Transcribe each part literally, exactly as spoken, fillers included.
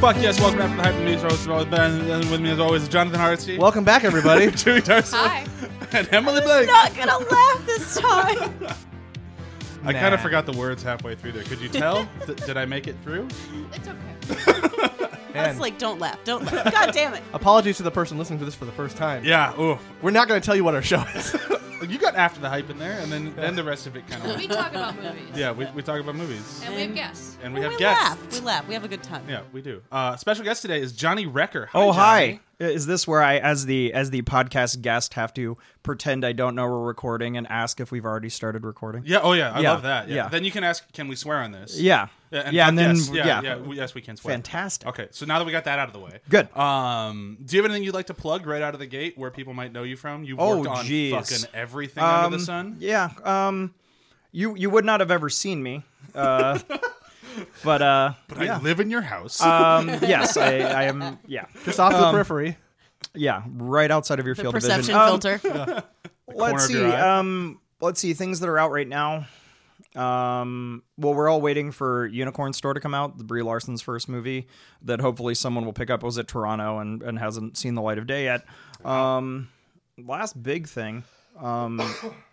Fuck yes, welcome back to the Hyper News Roast. And with me as always is Jonathan Harsky. Welcome back, everybody. Chewy Darcy. Hi. And Emily Blake. I'm not going to laugh this time. I nah. kind of forgot the words halfway through there. Could you tell? D- did I make it through? It's okay. I was like, don't laugh, don't laugh. God damn it. Apologies to the person listening to this for the first time. Yeah, oof. We're not going to tell you what our show is. You got After the Hype in there, and then, then the rest of it kind of... We talk about movies. Yeah, we, we talk about movies. And we have guests. And we well, have we guests. We laugh. We laugh. We have a good time. Yeah, we do. Uh, special guest today is Johnny Recker. Hi, oh, Johnny. Hi. Is this where I, as the as the podcast guest, have to pretend I don't know we're recording and ask if we've already started recording? Yeah. Oh, yeah. I yeah. love that. Yeah. yeah. Then you can ask, can we swear on this? Yeah. Yeah. And, yeah, and then, yes, yeah, yeah. yeah we, yes, we can swear. Fantastic. Okay. So now that we got that out of the way. Good. Um, do you have anything you'd like to plug right out of the gate where people might know you from? You've worked oh, on geez. fucking everything um, under the sun. Yeah. Um, you, you would not have ever seen me. Uh But uh, but yeah. I live in your house. Um, yes, I, I am. Yeah, just off um, the periphery. Yeah, right outside of your the field of vision. Perception filter. Um, yeah. Let's see. Um, let's see things that are out right now. Um, well, we're all waiting for Unicorn Store to come out, the Brie Larson's first movie that hopefully someone will pick up. It was at Toronto and, and hasn't seen the light of day yet. Um, last big thing. Um,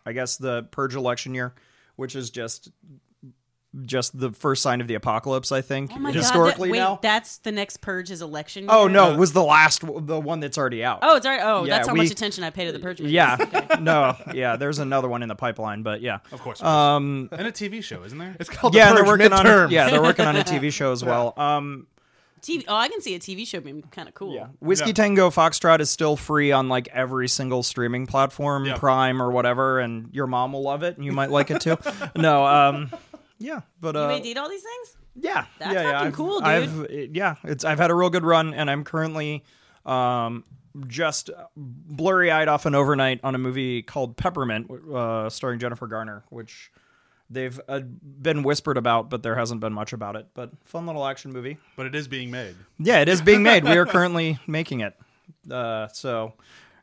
I guess the Purge election year, which is just. Just the first sign of the apocalypse, I think. Oh my historically, God, that, wait, now that's the next Purge is election year? Oh no, it was the last, the one that's already out. Oh, it's already. Oh, yeah, that's how we, much attention I pay to the Purge. Yeah, okay. no, yeah. There's another one in the pipeline, but yeah, of course. Um, and a T V show, isn't there? It's called yeah. The Purge they're working midterms. on. A, yeah, they're working on a T V show as well. Um, T V. Oh, I can see a T V show being kind of cool. Yeah. Whiskey yeah. Tango Foxtrot is still free on like every single streaming platform, yeah. Prime or whatever, and your mom will love it, and you might like it too. No. um... Yeah, but uh, you made all these things. Yeah, that's yeah, fucking yeah. cool, dude. I've, yeah, it's I've had a real good run, and I'm currently um, just blurry-eyed off an overnight on a movie called Peppermint, uh, starring Jennifer Garner, which they've uh, been whispered about, but there hasn't been much about it. But fun little action movie. But it is being made. Yeah, it is being made. We are currently making it. Uh, so.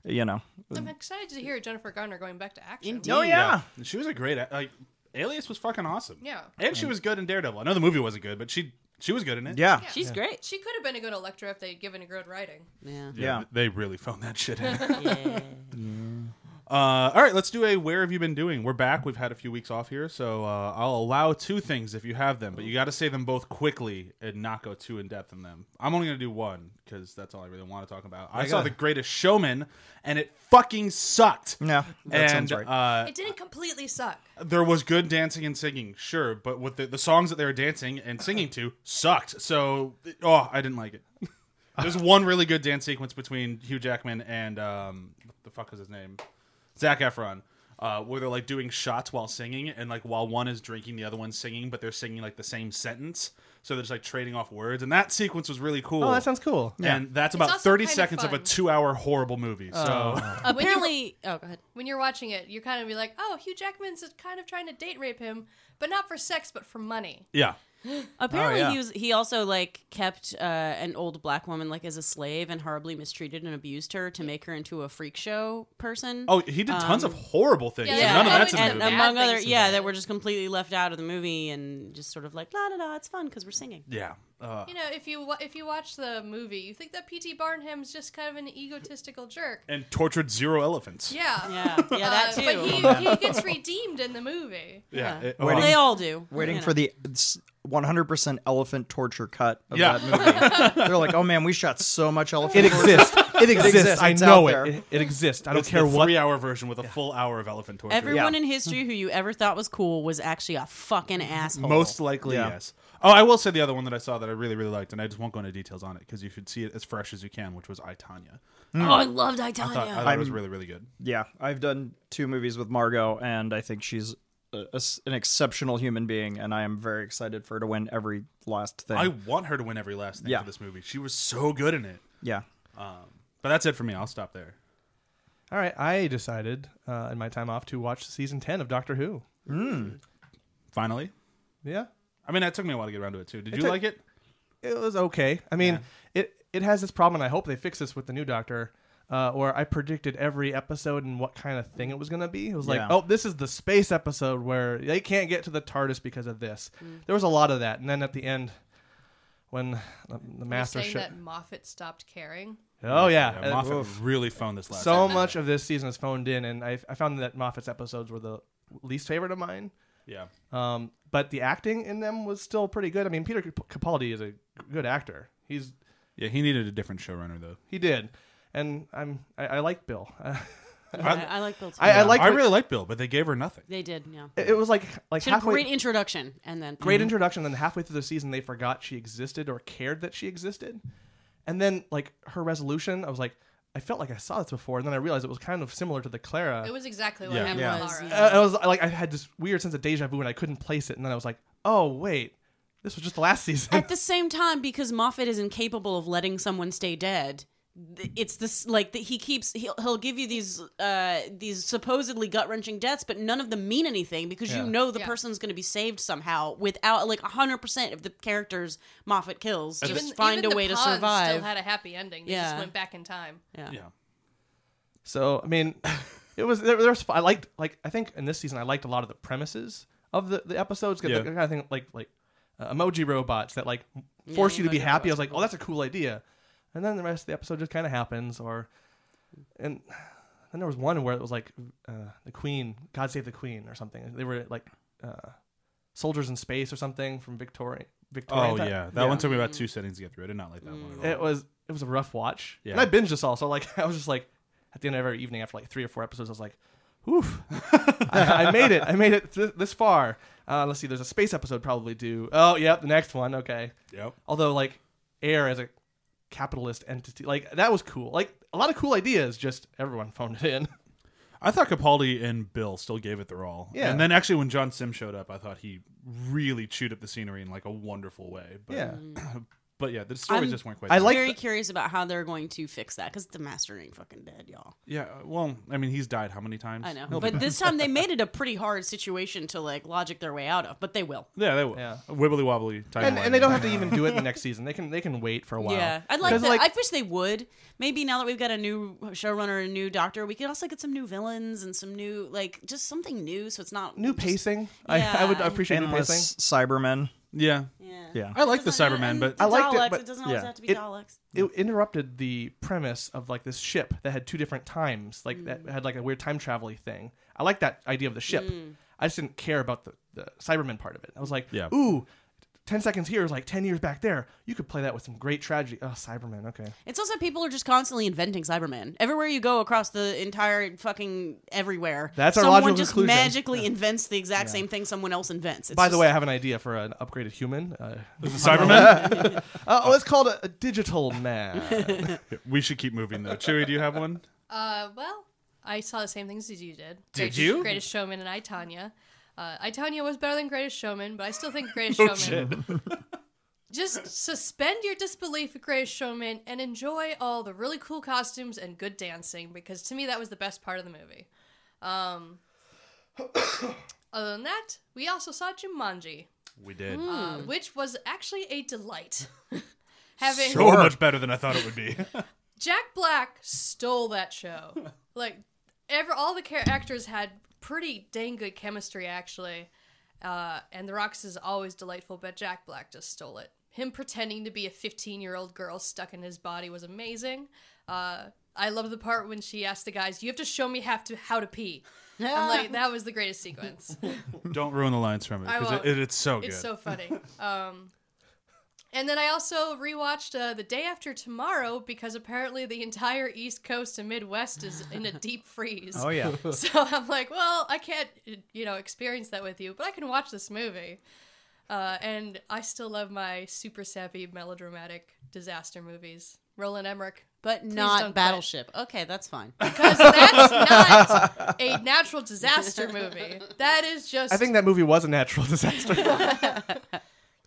You know, I'm excited to hear Jennifer Garner going back to action. Indeed. Oh yeah. yeah, she was a great. Like, Alias was fucking awesome. Yeah. And she was good in Daredevil. I know the movie wasn't good, but she she was good in it. Yeah. yeah. She's yeah. great. She could have been a good Electra if they'd given a good writing. Yeah. Yeah. yeah. They really phoned that shit in. yeah. yeah. Uh, all right, let's do a where have you been doing? We're back. We've had a few weeks off here, so uh, I'll allow two things if you have them, but you got to say them both quickly and not go too in-depth in them. I'm only going to do one because that's all I really want to talk about. I, I gotta... saw The Greatest Showman, and it fucking sucked. No, that and, sounds right. Uh, it didn't completely suck. There was good dancing and singing, sure, but with the, the songs that they were dancing and singing to sucked. So, oh, I didn't like it. There's one really good dance sequence between Hugh Jackman and um, what the fuck is his name? Zac Efron, uh, where they're like doing shots while singing, and like while one is drinking, the other one's singing, but they're singing like the same sentence, so they're just like trading off words, and that sequence was really cool. Oh, that sounds cool. Yeah. And that's about thirty seconds of, of a two-hour horrible movie. So uh, apparently, oh, go ahead. When you're watching it, you kind of be like, oh, Hugh Jackman's kind of trying to date rape him, but not for sex, but for money. Yeah. Apparently, oh, yeah. he was. He also like kept uh, an old black woman like as a slave and horribly mistreated and abused her to make her into a freak show person. Oh, he did um, tons of horrible things. Yeah, yeah. None of that's in the movie. Among other, yeah, that were just completely left out of the movie and just sort of like la da da. It's fun because we're singing. Yeah. Uh, you know, if you if you watch the movie, you think that P T Barnum's just kind of an egotistical jerk and tortured zero elephants. Yeah, yeah, yeah, that too. Uh, but he, he gets redeemed in the movie. Yeah, yeah. It, well, waiting, they all do. Waiting you know. for the one hundred percent elephant torture cut of yeah. that movie. They're like, oh man, we shot so much elephant. It exists. It exists. I know it. it. It exists. I don't it's care the what. Three-hour version with a yeah. full hour of elephant torture. Everyone yeah. in history who you ever thought was cool was actually a fucking asshole. Most likely, yeah. yes. Oh, I will say the other one that I saw that I really, really liked, and I just won't go into details on it because you should see it as fresh as you can, which was I, Tanya. Mm. Oh, I loved I, Tanya. I thought, I thought it was really, really good. Yeah, I've done two movies with Margot, and I think she's a, a, an exceptional human being, and I am very excited for her to win every last thing. I want her to win every last thing yeah. for this movie. She was so good in it. Yeah. Um, but that's it for me. I'll stop there. All right, I decided uh, in my time off to watch season ten of Doctor Who. Mm. Finally. Yeah. I mean, that took me a while to get around to it, too. Did it you took, like it? It was okay. I mean, yeah. it, it has this problem, and I hope they fix this with the new Doctor, uh, where I predicted every episode and what kind of thing it was going to be. It was yeah. like, oh, this is the space episode where they can't get to the TARDIS because of this. Mm. There was a lot of that. And then at the end, when the, the master showed that Moffat stopped caring. Oh yeah, yeah Moffat Oof. really phoned this last. So time. much of this season is phoned in, and I, I found that Moffat's episodes were the least favorite of mine. Yeah. Um, but the acting in them was still pretty good. I mean, Peter Capaldi is a good actor. He's yeah, he needed a different showrunner though. He did, and I'm I, I like Bill. Yeah, I, I like Bill too. I, I, like I really like Bill, but they gave her nothing. They did, yeah. It, it was like like she halfway, great introduction, and then great mm-hmm. introduction, and then halfway through the season, they forgot she existed or cared that she existed, and then like her resolution, I was like, I felt like I saw this before, and then I realized it was kind of similar to the Clara. It was exactly what yeah. happened yeah. with Clara. I, I was like, I had this weird sense of deja vu, and I couldn't place it, and then I was like, oh wait. This was just the last season. At the same time, because Moffat is incapable of letting someone stay dead, it's this like that he keeps he'll, he'll give you these uh, these supposedly gut wrenching deaths, but none of them mean anything because yeah. you know the yeah. person's going to be saved somehow. Without like a hundred percent of the characters Moffat kills, just even, find even a way to survive. Still had a happy ending. They yeah. just went back in time. Yeah. yeah. So I mean, it was there, there's I liked like I think in this season I liked a lot of the premises of the the episodes. Yeah. The, the kind of thing like like. Uh, emoji robots that like force yeah, you to be happy. I was like, oh, that's a cool idea. And then the rest of the episode just kind of happens. Or and then there was one where it was like uh, the Queen, God Save the Queen, or something. They were like uh, soldiers in space or something from Victoria. Victoria oh time. yeah, that yeah. one took me about two settings to get through. I did not like that mm. one at all. It was it was a rough watch. Yeah. And I binged this all. So like I was just like at the end of every evening after like three or four episodes, I was like, oof, I, I made it. I made it th- this far. Uh, let's see. There's a space episode probably due. Oh, yep. The next one. Okay. Yep. Although, like, air as a capitalist entity, like that was cool. Like a lot of cool ideas. Just everyone phoned it in. I thought Capaldi and Bill still gave it their all. Yeah. And then actually, when John Sim showed up, I thought he really chewed up the scenery in like a wonderful way. But, yeah. But yeah, the stories I'm, just weren't quite. I'm very the, curious about how they're going to fix that because the master ain't fucking dead, y'all. Yeah, well, I mean, he's died how many times? I know, He'll but this time they made it a pretty hard situation to like logic their way out of, but they will. Yeah, they will. Yeah. Wibbly wobbly time. And, and they don't have to even do it the next season. They can they can wait for a while. Yeah, I'd like that. Like, I wish they would. Maybe now that we've got a new showrunner and a new doctor, we could also get some new villains and some new like just something new, so it's not new just, pacing. Yeah. I, I would appreciate and new pacing. Cybermen. Yeah. yeah, yeah. I like the Cybermen, but I liked Daleks, it. But it doesn't always yeah. have to be it, Daleks. It interrupted the premise of like this ship that had two different times, like mm. that had like a weird time travel-y thing. I like that idea of the ship. Mm. I just didn't care about the, the Cybermen part of it. I was like, yeah. ooh. ten seconds here is like ten years back there. You could play that with some great tragedy. Oh, Cybermen, okay. It's also people are just constantly inventing Cybermen. Everywhere you go across the entire fucking everywhere. That's our logical conclusion. Someone just magically yeah. invents the exact yeah. same thing someone else invents. It's By just... the way, I have an idea for an upgraded human. Uh, this is a Cyberman? uh, oh, it's called a, a digital man. We should keep moving, though. Chewie, do you have one? Uh, Well, I saw the same things as you did. Did Greatest, you? Greatest Showman and I, Tanya. Uh, I, Tanya was better than Greatest Showman, but I still think Greatest oh, Showman. Shit. Just suspend your disbelief at Greatest Showman and enjoy all the really cool costumes and good dancing, because to me that was the best part of the movie. Um, other than that, we also saw Jumanji. We did. Uh, which was actually a delight. Having so much better than I thought it would be. Jack Black stole that show. Like, ever, all the characters had pretty dang good chemistry, actually. Uh, and The Rock's is always delightful, but Jack Black just stole it. Him pretending to be a fifteen-year-old girl stuck in his body was amazing. Uh, I love the part when she asked the guys, you have to show me have to, how to pee. I'm like, that was the greatest sequence. Don't ruin the lines from it, because it, it, it's so good. It's so funny. Um, and then I also rewatched uh, The Day After Tomorrow, because apparently the entire East Coast and Midwest is in a deep freeze. Oh, yeah. So I'm like, well, I can't, you know, experience that with you, but I can watch this movie. Uh, and I still love my super sappy, melodramatic disaster movies. Roland Emmerich. But Please not Battleship. Quit. Okay, that's fine. Because that's not a natural disaster movie. That is just... I think that movie was a natural disaster.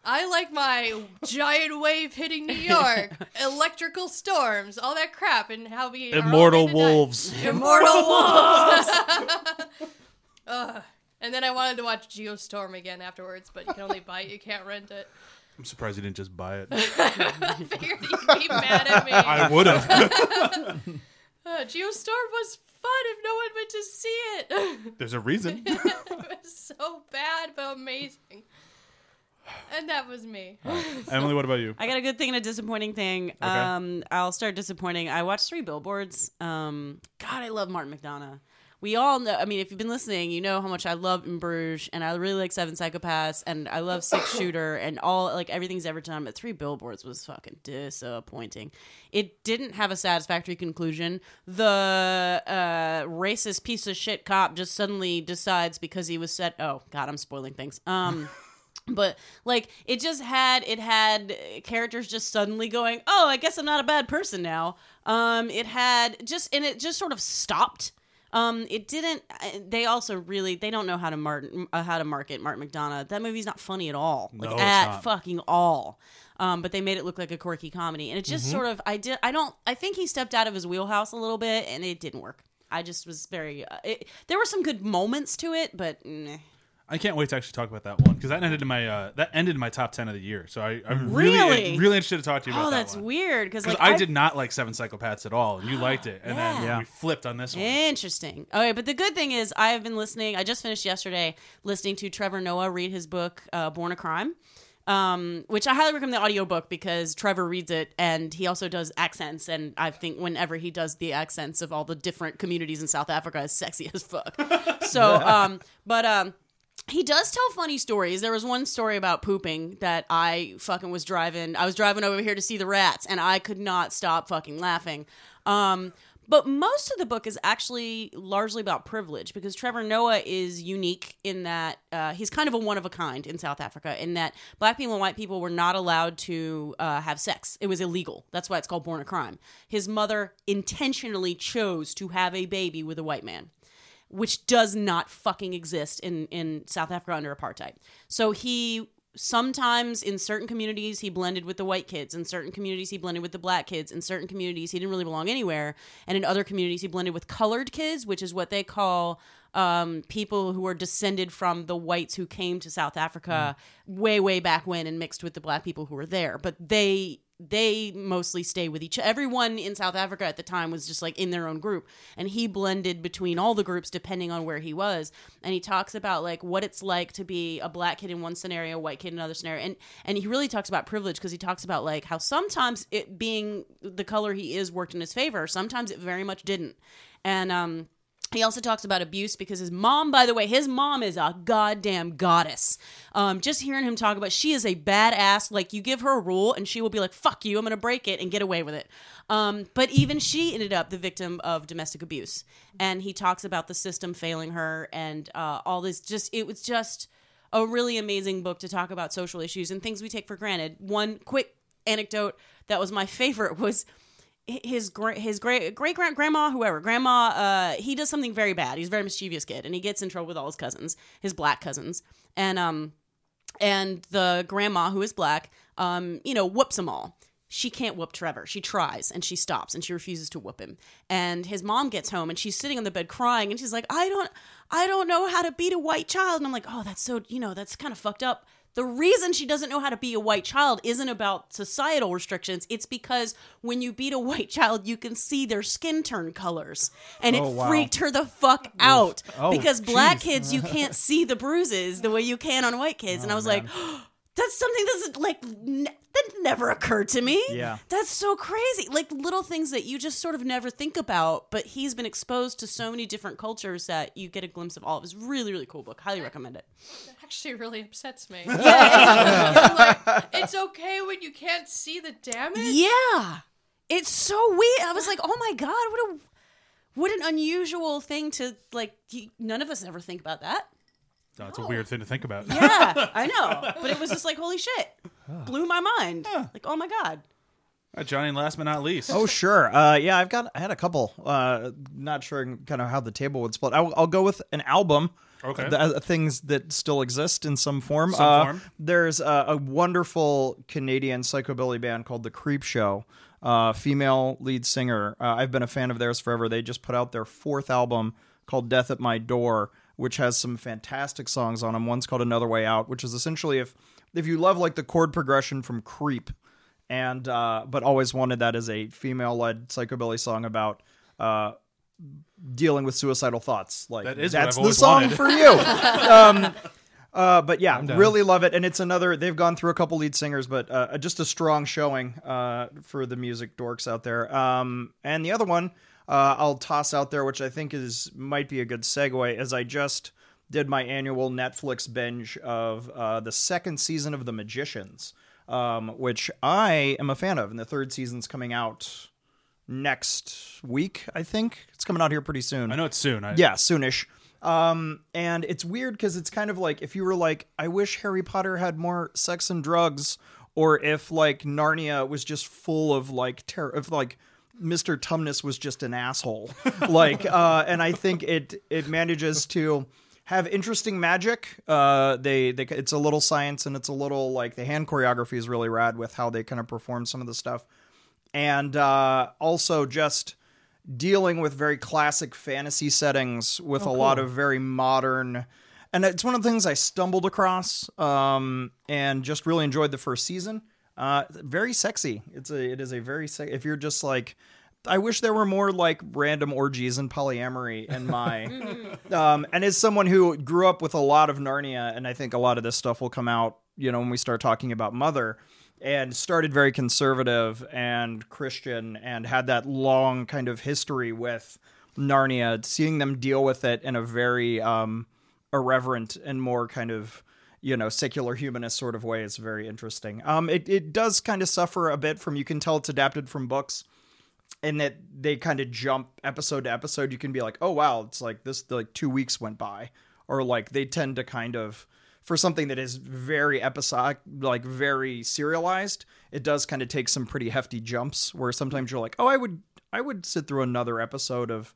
I like my giant wave hitting New York, electrical storms, all that crap, and how we immortal wolves. Immortal wolves. uh, and then I wanted to watch Geostorm again afterwards, but you can only buy it; you can't rent it. I'm surprised you didn't just buy it. I figured you'd be mad at me. I would have. uh, Geostorm was fun if no one went to see it. There's a reason. It was so bad but amazing. And that was me. Right. Emily, what about you? I got a good thing and a disappointing thing. Okay. Um, I'll start disappointing. I watched Three Billboards. Um, God, I love Martin McDonagh. We all know, I mean, if you've been listening, you know how much I love In Bruges, and I really like Seven Psychopaths, and I love Six Shooter, and all, like, everything's ever done, but Three Billboards was fucking disappointing. It didn't have a satisfactory conclusion. The uh, racist piece of shit cop just suddenly decides because he was set, oh, God, I'm spoiling things. Um... But, like, it just had, it had characters just suddenly going, oh, I guess I'm not a bad person now. Um, it had just, and it just sort of stopped. Um, it didn't, they also really, they don't know how to Martin, uh, how to market Martin McDonagh. That movie's not funny at all. Like, no, at not. fucking all. Um, but they made it look like a quirky comedy. And it just mm-hmm. sort of, I did, I don't, I think he stepped out of his wheelhouse a little bit, and it didn't work. I just was very, uh, it, there were some good moments to it, but meh. I can't wait to actually talk about that one, because that ended in my uh, that ended in my top ten of the year. So I, I'm really really, in, really interested to talk to you about oh, that. Oh, that's one. weird because like I, I did not like Seven Psychopaths at all, and you liked it, and yeah. then yeah. we flipped on this one. Interesting. Okay, but the good thing is I've been listening. I just finished yesterday listening to Trevor Noah read his book uh, Born a Crime, um, which I highly recommend the audiobook because Trevor reads it, and he also does accents. And I think whenever he does the accents of all the different communities in South Africa, it's sexy as fuck. So, um, but um. He does tell funny stories. There was one story about pooping that I fucking was driving. I was driving over here to see the rats, and I could not stop fucking laughing. Um, but most of the book is actually largely about privilege, because Trevor Noah is unique in that uh, he's kind of a one of a kind in South Africa, in that black people and white people were not allowed to uh, have sex. It was illegal. That's why it's called Born a Crime. His mother intentionally chose to have a baby with a white man, which does not fucking exist in, in South Africa under apartheid. So he sometimes, in certain communities, he blended with the white kids. In certain communities, he blended with the black kids. In certain communities, he didn't really belong anywhere. And in other communities, he blended with colored kids, which is what they call um, people who are descended from the whites who came to South Africa mm. way, way back when and mixed with the black people who were there. But they... they mostly stay with each other. Everyone in South Africa at the time was just like in their own group, and he blended between all the groups depending on where he was. And he talks about like what it's like to be a black kid in one scenario, white kid in another scenario, and and he really talks about privilege, because he talks about like how sometimes it being the color he is worked in his favor, sometimes it very much didn't. And um he also talks about abuse, because his mom, by the way, his mom is a goddamn goddess. Um, just hearing him talk about, she is a badass. Like, you give her a rule and she will be like, fuck you, I'm going to break it and get away with it. Um, but even she ended up the victim of domestic abuse. And he talks about the system failing her and uh, all this. Just it was just a really amazing book to talk about social issues and things we take for granted. One quick anecdote that was my favorite was... His great, his great, great grandma, whoever, grandma, uh, he does something very bad. He's a very mischievous kid, and he gets in trouble with all his cousins, his black cousins, and um, and the grandma who is black, um, you know, whoops them all. She can't whoop Trevor. She tries, and she stops, and she refuses to whoop him. And his mom gets home, and she's sitting on the bed crying, and she's like, I don't, I don't know how to beat a white child. And I'm like, oh, that's so, you know, that's kind of fucked up. The reason she doesn't know how to be a white child isn't about societal restrictions. It's because when you beat a white child, you can see their skin turn colors. And oh, it wow. freaked her the fuck out. Oh, because geez. Black kids, you can't see the bruises the way you can on white kids. Oh, and I was man. like, oh, that's something that's like, ne- that never occurred to me. Yeah. That's so crazy. Like little things that you just sort of never think about. But he's been exposed to so many different cultures that you get a glimpse of all. It was a really, really cool book. Highly recommend it. Actually really upsets me. Yeah, it's, like, it's okay when you can't see the damage. Yeah, it's so weird. I was like, oh my god, what a what an unusual thing to like. None of us ever think about that. That's no. a weird thing to think about. Yeah, I know, but it was just like, holy shit, blew my mind. Huh. Like, oh my god. All right, Johnny, and last but not least. Oh sure, uh, yeah, I've got I had a couple. Uh, not sure kind of how the table would split. I'll, I'll go with an album. Okay. The, uh, things that still exist in some form. Some uh, form. There's a, a wonderful Canadian psychobilly band called The Creep Show. Uh, female lead singer. Uh, I've been a fan of theirs forever. They just put out their fourth album called Death at My Door, which has some fantastic songs on them. One's called Another Way Out, which is essentially if if you love like the chord progression from Creep, and uh, but always wanted that as a female-led psychobilly song about. Uh, dealing with suicidal thoughts, like that is that's the song wanted. For you. um Uh, but yeah, really love it. And it's another, they've gone through a couple lead singers, but uh, just a strong showing uh, for the music dorks out there. Um, and the other one uh, I'll toss out there, which I think is might be a good segue, is I just did my annual Netflix binge of uh, the second season of The Magicians, um, which I am a fan of. And the third season's coming out next week, I think. It's coming out here pretty soon. I know it's soon. I... Yeah, soonish. Um, and it's weird because it's kind of like if you were like, I wish Harry Potter had more sex and drugs, or if like Narnia was just full of like terror, if like Mister Tumnus was just an asshole. like, uh, and I think it, it manages to have interesting magic. Uh, they, they, it's a little science and it's a little like the hand choreography is really rad with how they kind of perform some of the stuff. And, uh, also just dealing with very classic fantasy settings with oh, a cool. lot of very modern, and it's one of the things I stumbled across, um, and just really enjoyed the first season. Uh, very sexy. It's a, it is a very sexy, if you're just like, I wish there were more like random orgies and polyamory in my, um, and as someone who grew up with a lot of Narnia, and I think a lot of this stuff will come out, you know, when we start talking about Mother, and started very conservative and Christian and had that long kind of history with Narnia, seeing them deal with it in a very, um, irreverent and more kind of, you know, secular humanist sort of way. It's very interesting. Um, it, it does kind of suffer a bit from, you can tell it's adapted from books, and that they kind of jump episode to episode. You can be like, oh wow, it's like this, like two weeks went by, or like they tend to kind of, for something that is very episodic, like very serialized, it does kind of take some pretty hefty jumps where sometimes you're like, oh, I would, I would sit through another episode of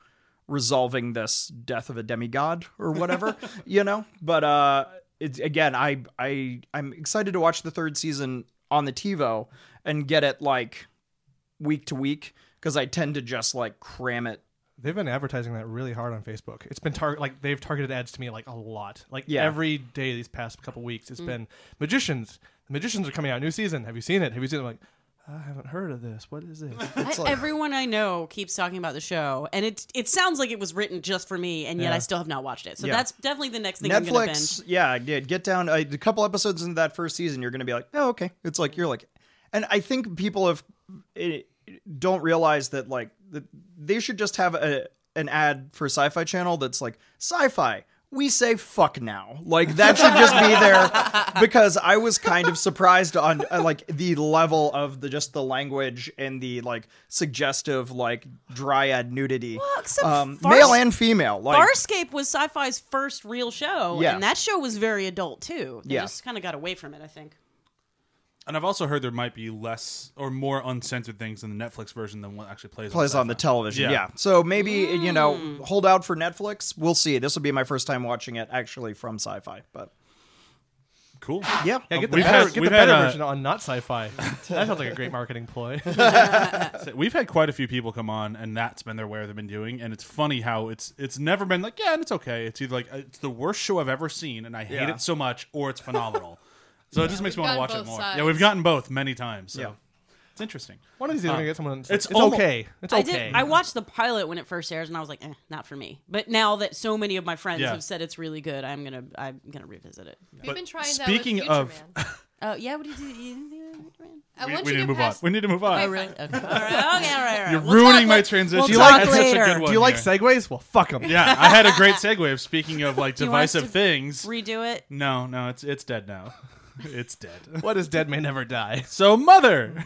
resolving this death of a demigod or whatever, you know? But, uh, it's, again, I, I, I'm excited to watch the third season on the TiVo and get it like week to week, because I tend to just like cram it. They've been advertising that really hard on Facebook. It's been tar- like they've targeted ads to me like a lot. Like yeah. every day these past couple weeks, it's mm. been Magicians. The Magicians are coming out, new season. Have you seen it? Have you seen it? I'm like, I haven't heard of this. What is it? It's like... Everyone I know keeps talking about the show, and it it sounds like it was written just for me, and yet yeah. I still have not watched it. So yeah. that's definitely the next thing Netflix, I'm going to binge. Yeah, get down a couple episodes into that first season. You're going to be like, oh, okay. It's like you're like, and I think people have it, don't realize that like. They should just have a an ad for Sci-Fi Channel that's like, Sci-Fi, we say fuck now. Like, that should just be there, because I was kind of surprised on, uh, like, the level of the just the language and the, like, suggestive, like, dryad nudity. Well, except um, Fars- male and female. Like, Farscape was Sci-Fi's first real show, yeah. and that show was very adult, too. They yeah. just kind of got away from it, I think. And I've also heard there might be less or more uncensored things in the Netflix version than what actually plays, plays on, on the television. Yeah. yeah. So maybe, mm. you know, hold out for Netflix. We'll see. This will be my first time watching it actually from Sci-Fi, but. Cool. Yeah. yeah get the we've better, had, get the better had, uh, version on not Sci-Fi. That sounds like a great marketing ploy. So we've had quite a few people come on, and that's been their way they've been doing. And it's funny how it's it's never been like, yeah, and it's okay. It's either like, it's the worst show I've ever seen, and I hate yeah. it so much, or it's phenomenal. So yeah, it just makes me want to watch it more. Sides. Yeah, we've gotten both many times. So. Yeah. It's interesting. One of these days um, we're going to get someone... It's, it's, it's almost, okay. It's okay. I, did, I watched the pilot when it first airs, and I was like, eh, not for me. But now that so many of my friends yeah. have said it's really good, I'm going to I'm gonna revisit it. We've but been trying that with Future of, Man. Oh, yeah? What do you do? You didn't do that with Future Man? I we, want we, you need to move past... on. We need to move on. Okay, really? okay. All right. Okay, all right, all right. You're we'll ruining my like, transition. We'll do you like such a good one? Do you like here. segues? Well, fuck them. Yeah, I had a great segue of speaking of like divisive things. Redo it? No, no, it's it's dead now. It's dead. What is dead may never die. So Mother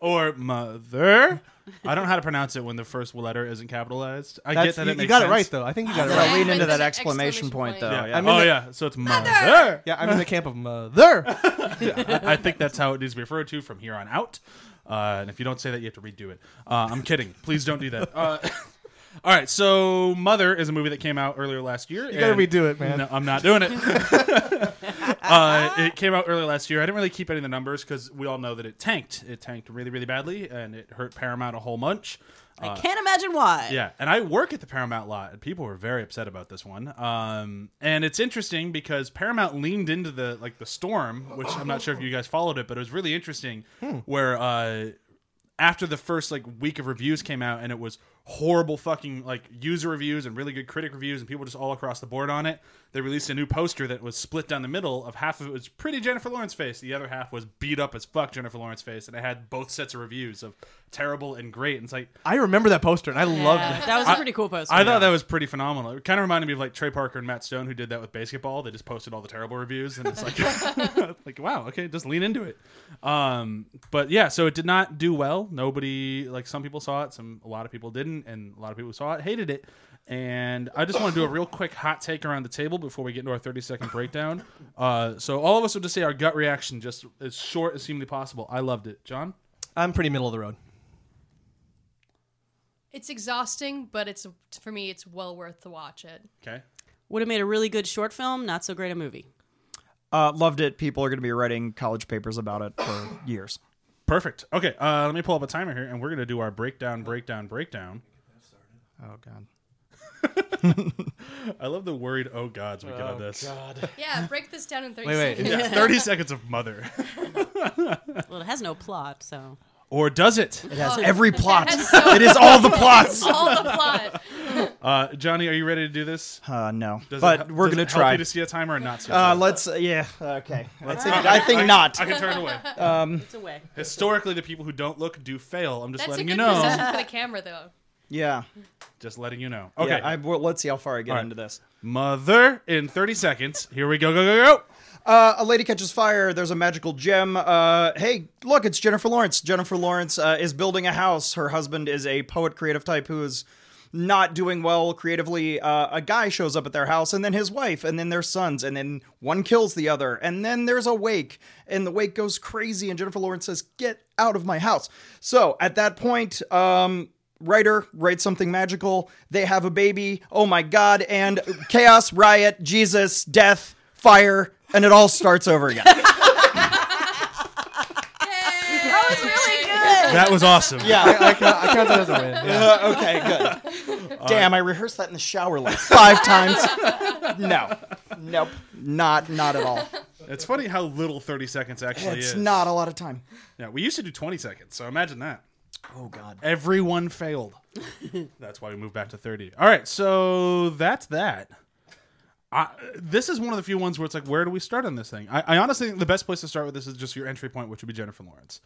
or Mother. I don't know how to pronounce it when the first letter isn't capitalized. I That's, get that you, it makes you got sense. It right though. I think you got it right. I lean into that exclamation, exclamation point, point though. Yeah. Yeah. Oh the, yeah. So it's Mother. Mother. Yeah, I'm in the camp of Mother. yeah, I, I think that's how it needs to be referred to from here on out. Uh, and if you don't say that, you have to redo it. Uh, I'm kidding. Please don't do that. Uh, all right. So Mother is a movie that came out earlier last year. You gotta redo it, man. No, I'm not doing it. Uh, it came out earlier last year. I didn't really keep any of the numbers because we all know that it tanked. It tanked really, really badly, and it hurt Paramount a whole bunch. Uh, I can't imagine why. Yeah, and I work at the Paramount lot, and people were very upset about this one. Um, and it's interesting because Paramount leaned into the like the storm, which I'm not sure if you guys followed it, but it was really interesting hmm. where uh, after the first like week of reviews came out, and it was horrible fucking like user reviews and really good critic reviews, and people just all across the board on it. They released a new poster that was split down the middle. Of half of it was pretty Jennifer Lawrence face, the other half was beat up as fuck Jennifer Lawrence face, and it had both sets of reviews of terrible and great. And it's like, I remember that poster and I yeah, loved it. That was a pretty I, cool poster. I yeah. thought that was pretty phenomenal. It kind of reminded me of like Trey Parker and Matt Stone, who did that with basketball. They just posted all the terrible reviews, and it's like, like wow, okay, just lean into it. Um, but yeah, so it did not do well. Nobody like some people saw it, some a lot of people didn't. And a lot of people who saw it hated it. And I just want to do a real quick hot take around the table before we get into our thirty second breakdown. Uh, so all of us will just say our gut reaction, just as short as humanly possible. I loved it. John? I'm pretty middle of the road. It's exhausting, but it's for me, it's well worth to watch it. Okay. Would have made a really good short film, not so great a movie. Uh, loved it. People are going to be writing college papers about it for years. Perfect. Okay, uh, let me pull up a timer here, and we're going to do our breakdown, breakdown, breakdown. Oh, God. I love the worried oh, gods we oh, get on this. God. Yeah, break this down in thirty wait, wait. seconds. Yeah, thirty seconds of Mother. Well, it has no plot, so... Or does it? It has oh, every plot. It, has so it is all the plots. all the plot. uh, Johnny, are you ready to do this? Uh, no, does but it, we're gonna it try. Help you to see a timer or not? See a timer? Uh, let's. Uh, yeah. Okay. Let's I think, I think I, not. I can turn away. Um, it's away. Historically, the people who don't look do fail. I'm just That's letting a good you know. Position for the camera, though. Yeah. Just letting you know. Okay. Yeah, I, well, let's see how far I get right. into this. Mother in thirty seconds. Here we go. Go go go. Uh, a lady catches fire. There's a magical gem. Uh, hey, look, it's Jennifer Lawrence. Jennifer Lawrence uh, is building a house. Her husband is a poet creative type who is not doing well creatively. Uh, a guy shows up at their house, and then his wife, and then their sons, and then one kills the other. And then there's a wake, and the wake goes crazy, and Jennifer Lawrence says, "Get out of my house." So at that point... Um, Writer writes something magical. They have a baby. Oh my God. And chaos, riot, Jesus, death, fire, and it all starts over again. Hey, that was really good. That was awesome. Yeah, I, I, count, I count that as a win. Yeah. Uh, okay, good. Damn, I rehearsed that in the shower like five times. No. Nope. Not, not at all. It's funny how little thirty seconds actually it's is. It's not a lot of time. Yeah, we used to do twenty seconds, so imagine that. Oh, God. Everyone failed. That's why we moved back to thirty. All right, so that's that. I, this is one of the few ones where it's like, where do we start on this thing? I, I honestly think the best place to start with this is just your entry point, which would be Jennifer Lawrence.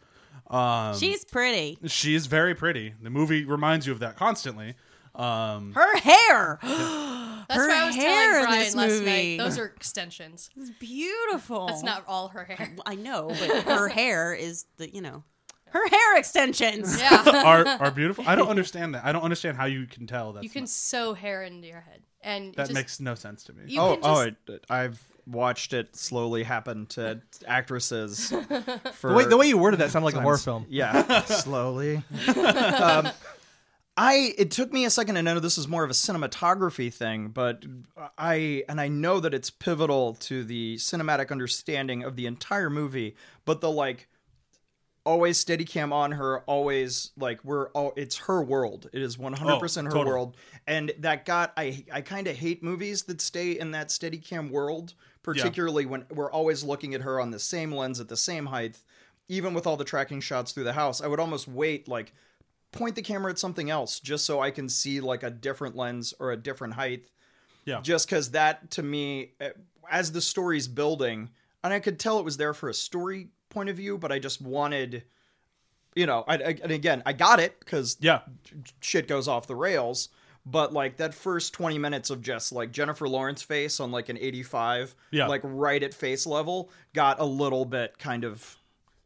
Um, she's pretty. She's very pretty. The movie reminds you of that constantly. Um, her hair. That's her why I was telling Brian last movie. night. Those are extensions. It's beautiful. That's not all her hair. I, I know, but her hair is the, you know. Her hair extensions yeah. are are beautiful. I don't understand that. I don't understand how you can tell that. You can not... sew hair into your head, and that just, makes no sense to me. Oh, just... oh, I've watched it slowly happen to actresses. For the way the way you worded that sounded like a horror film. Yeah, slowly. um, I it took me a second to know this is more of a cinematography thing, but I and I know that it's pivotal to the cinematic understanding of the entire movie. But the like. Always steady cam on her, always like we're all it's her world. It is one hundred percent oh, her totally. world. And that got I I kind of hate movies that stay in that steady cam world, particularly yeah. when we're always looking at her on the same lens at the same height, even with all the tracking shots through the house. I would almost wait, like point the camera at something else just so I can see like a different lens or a different height. Yeah. Just because that to me, as the story's building, and I could tell it was there for a story point of view, but I just wanted, you know, I, I, and again, I got it because yeah, shit goes off the rails. But like that first twenty minutes of just like Jennifer Lawrence face on like an eighty-five, yeah. like right at face level, got a little bit kind of,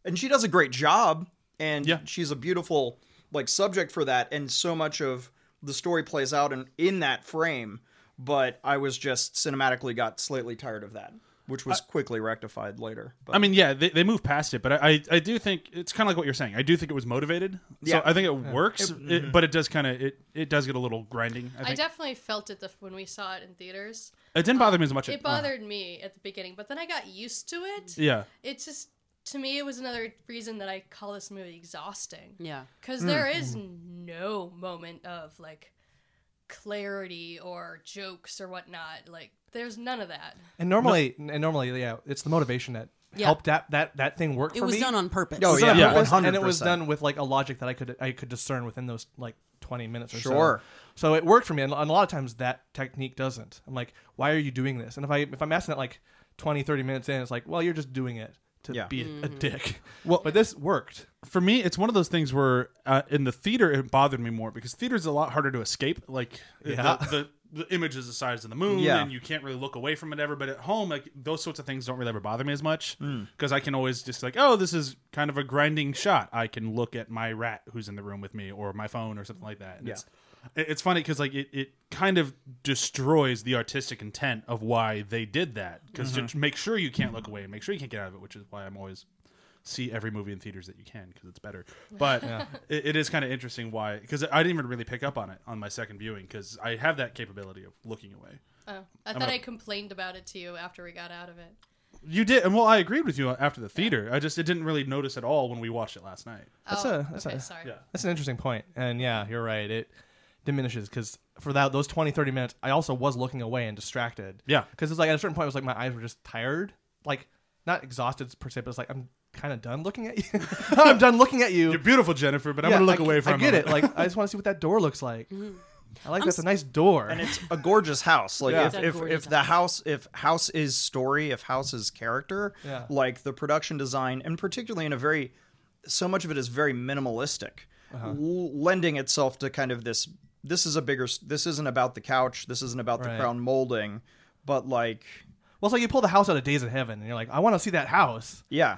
and she does a great job, and yeah. she's a beautiful like subject for that, and so much of the story plays out in in that frame. But I was just cinematically got slightly tired of that. Which was quickly rectified later. But. I mean, yeah, they, they moved past it, but I, I, I do think it's kind of like what you're saying. I do think it was motivated. Yeah. So I think it yeah. works, it, it, but it does kind of, it, it does get a little grinding. I, I think. definitely felt it the, when we saw it in theaters. It didn't bother um, me as much. It bothered uh. me at the beginning, but then I got used to it. Yeah. It just, to me, it was another reason that I call this movie exhausting. Yeah. Because mm. there is no moment of like clarity or jokes or whatnot, like. There's none of that. And normally, no. and normally, yeah, it's the motivation that yeah. helped that, that that thing work. It for was me. done on purpose. Oh yeah, yeah. one hundred percent. And it was done with like a logic that I could I could discern within those like twenty minutes or sure. so. Sure. So it worked for me. And a lot of times that technique doesn't. I'm like, why are you doing this? And if, I, if I'm asking that like twenty, thirty minutes in, it's like, well, you're just doing it to yeah. be mm-hmm. a dick. Well, but this worked. For me, it's one of those things where uh, in the theater, it bothered me more because theater is a lot harder to escape. Like yeah. the... the the image is the size of the moon yeah. and you can't really look away from it ever. But at home, like those sorts of things don't really ever bother me as much because mm. I can always just like, oh, this is kind of a grinding shot. I can look at my rat who's in the room with me or my phone or something like that. And yeah. it's, it's funny because like it, it kind of destroys the artistic intent of why they did that because mm-hmm. to make sure you can't look away and make sure you can't get out of it, which is why I'm always see every movie in theaters that you can because it's better. But yeah. it, it is kind of interesting why, because I didn't even really pick up on it on my second viewing because I have that capability of looking away. Oh, I thought a, I complained about it to you after we got out of it. You did, and well, I agreed with you after the theater. Yeah. I just it didn't really notice at all when we watched it last night. Oh, that's a that's okay, a, sorry. Yeah. That's an interesting point, and yeah, you're right. It diminishes because for that those twenty, thirty minutes, I also was looking away and distracted. Yeah, because it's like at a certain point, it was like my eyes were just tired, like not exhausted per se, but it's like I'm. kind of done looking at you. I'm done looking at you. You're beautiful, Jennifer, but I'm yeah, gonna look I, away from. I get it. Like I just want to see what that door looks like. I like I'm that's so- a nice door, and it's a gorgeous house. Like yeah. if if, if the house. house if house is story, if house is character, yeah. like the production design, and particularly in a very so much of it is very minimalistic, uh-huh. l- lending itself to kind of this. This is a bigger. This isn't about the couch. This isn't about right. the crown molding, but like. Well, it's like you pull the house out of Days of Heaven, and you're like, I want to see that house. Yeah.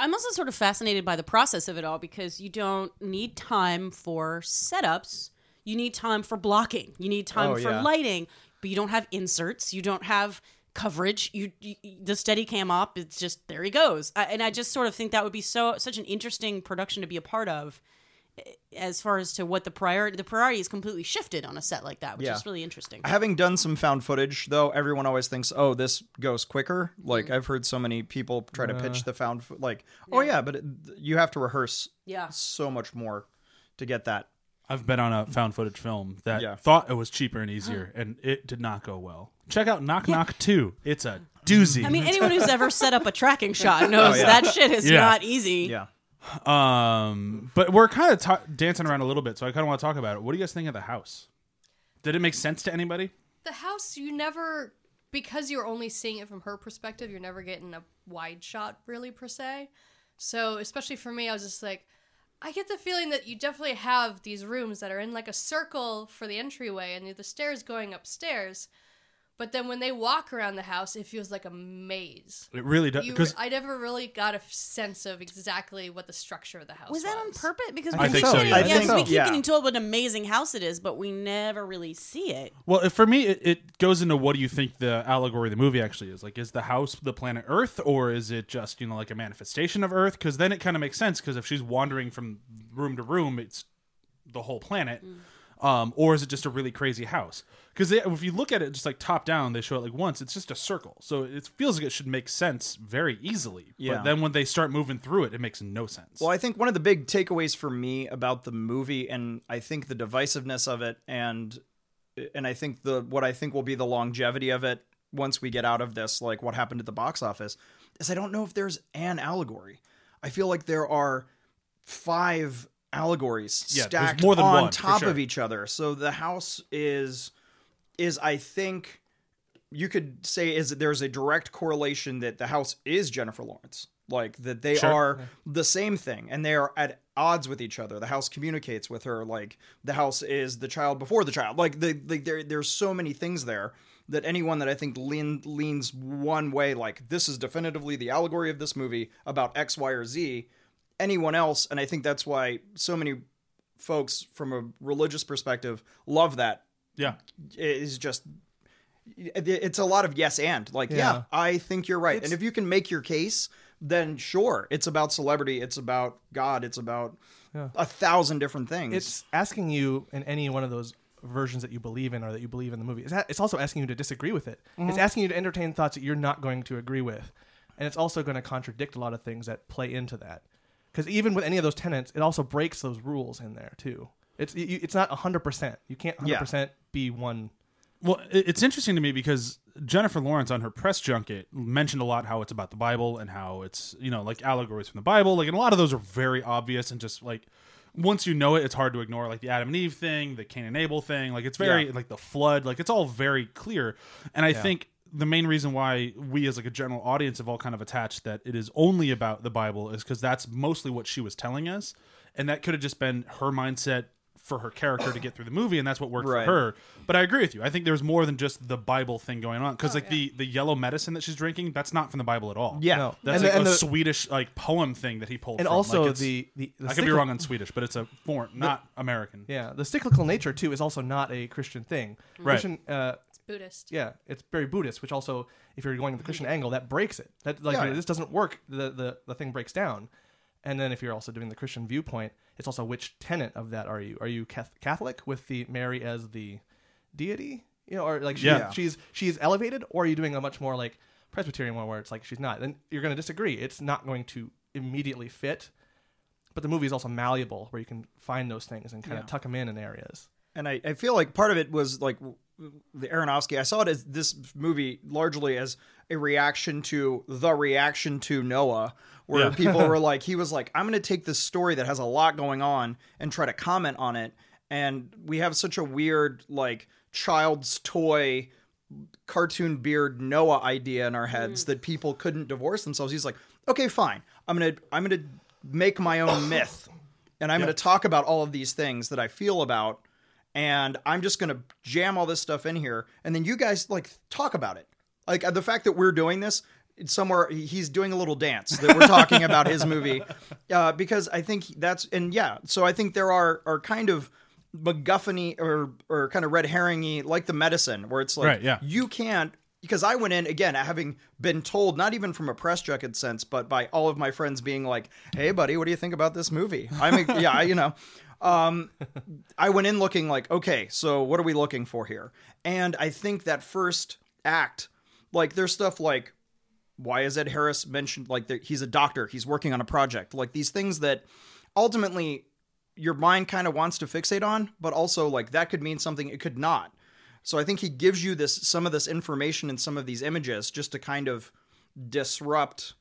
I'm also sort of fascinated by the process of it all because you don't need time for setups. You need time for blocking. You need time oh, for yeah. lighting, but you don't have inserts. You don't have coverage. You, you the Steadicam up. It's just there he goes. I, and I just sort of think that would be so such an interesting production to be a part of, as far as to what the priority the priority is completely shifted on a set like that, which yeah. is really interesting. Having done some found footage, though, everyone always thinks, oh, this goes quicker. Like, mm-hmm. I've heard so many people try uh, to pitch the found footage, like, yeah. oh, yeah, but it, you have to rehearse yeah. so much more to get that. I've been on a found footage film that yeah. thought it was cheaper and easier, and it did not go well. Check out Knock yeah. Knock two. It's a doozy. I mean, anyone who's ever set up a tracking shot knows oh, yeah. that shit is yeah. not easy. Yeah. Um, but we're kind of ta- dancing around a little bit, so I kind of want to talk about it. What do you guys think of the house? Did it make sense to anybody? The house, you never, because you're only seeing it from her perspective, you're never getting a wide shot, really, per se. So, especially for me, I was just like, I get the feeling that you definitely have these rooms that are in like a circle for the entryway, and the stairs going upstairs. But then when they walk around the house, it feels like a maze. It really does. You, I never really got a sense of exactly what the structure of the house was. Was that on purpose? Because I we think so, yeah. I yeah, think so. We keep yeah. getting told what an amazing house it is, but we never really see it. Well, for me, it, it goes into what do you think the allegory of the movie actually is? Like, is the house the planet Earth, or is it just, you know, like a manifestation of Earth? Because then it kind of makes sense, because if she's wandering from room to room, it's the whole planet. Mm. Um, or is it just a really crazy house? Because if you look at it just like top down, they show it like once, it's just a circle. So it feels like it should make sense very easily. Yeah. But then when they start moving through it, it makes no sense. Well, I think one of the big takeaways for me about the movie, and I think the divisiveness of it, and and I think the what I think will be the longevity of it once we get out of this, like what happened at the box office, is I don't know if there's an allegory. I feel like there are five allegories yeah, stacked more than on one, top sure. of each other. So the house is is I think you could say is that there's a direct correlation that the house is Jennifer Lawrence, like that they sure. are yeah. the same thing, and they are at odds with each other. The house communicates with her, like the house is the child before the child. Like the, the there there's so many things there that anyone that I think lean, leans one way, like this is definitively the allegory of this movie about X, Y, or Z. Anyone else, and I think that's why so many folks from a religious perspective love that. Yeah. It's just, it's a lot of yes and. Like, yeah, yeah I think you're right. It's, and if you can make your case, then sure, it's about celebrity, it's about God, it's about yeah. a thousand different things. It's asking you in any one of those versions that you believe in or that you believe in the movie. It's, ha- it's also asking you to disagree with it. Mm-hmm. It's asking you to entertain thoughts that you're not going to agree with. And it's also going to contradict a lot of things that play into that. Because even with any of those tenets, it also breaks those rules in there, too. It's you, it's not one hundred percent. You can't one hundred percent yeah. be one. Well, it's interesting to me because Jennifer Lawrence on her press junket mentioned a lot how it's about the Bible and how it's, you know, like allegories from the Bible. Like, and a lot of those are very obvious and just like once you know it, it's hard to ignore, like the Adam and Eve thing, the Cain and Abel thing. Like, it's very, yeah. like the flood, like it's all very clear. And I yeah. think the main reason why we as like a general audience have all kind of attached that it is only about the Bible is because that's mostly what she was telling us. And that could have just been her mindset for her character to get through the movie, and that's what worked right. for her. But I agree with you. I think there's more than just the Bible thing going on, because oh, like yeah. the, the yellow medicine that she's drinking, that's not from the Bible at all. Yeah, no. That's and like the, a the, Swedish like poem thing that he pulled. And from. also like the, the, the I could cyclical, be wrong on Swedish, but it's a foreign, not the, American. Yeah, the cyclical nature too is also not a Christian thing. Mm-hmm. Christian, uh, it's Buddhist. Yeah, it's very Buddhist, which also, if you're going to the Christian angle, that breaks it. That like yeah. this doesn't work. The, the the thing breaks down. And then if you're also doing the Christian viewpoint, it's also which tenet of that are you? Are you Catholic with the Mary as the deity? You know, or like she, yeah. she's she's elevated, or are you doing a much more like Presbyterian one where it's like she's not? Then you're going to disagree. It's not going to immediately fit. But the movie is also malleable, where you can find those things and kind yeah. of tuck them in in areas. And I, I feel like part of it was like the Aronofsky. I saw it as this movie largely as a reaction to the reaction to Noah, where yeah. people were like, he was like, I'm going to take this story that has a lot going on and try to comment on it. And we have such a weird, like, child's toy, cartoon beard Noah idea in our heads mm. that people couldn't divorce themselves. He's like, okay, fine. I'm going to, I'm going to make my own myth, and I'm yeah. going to talk about all of these things that I feel about. And I'm just going to jam all this stuff in here. And then you guys like talk about it. Like the fact that we're doing this, somewhere he's doing a little dance that we're talking about his movie, uh, because I think that's, and yeah, so I think there are, are kind of MacGuffin-y or, or kind of red herring-y, like the medicine where it's like, right, yeah. you can't, because I went in again, having been told, not even from a press junket sense, but by all of my friends being like, hey buddy, what do you think about this movie? I'm a, yeah, you know, um, I went in looking like, okay, so what are we looking for here? And I think that first act, like there's stuff like, why is Ed Harris mentioned? Like the, he's a doctor, he's working on a project, like these things that ultimately your mind kind of wants to fixate on, but also like that could mean something. It could not. So I think he gives you this, some of this information and some of these images just to kind of disrupt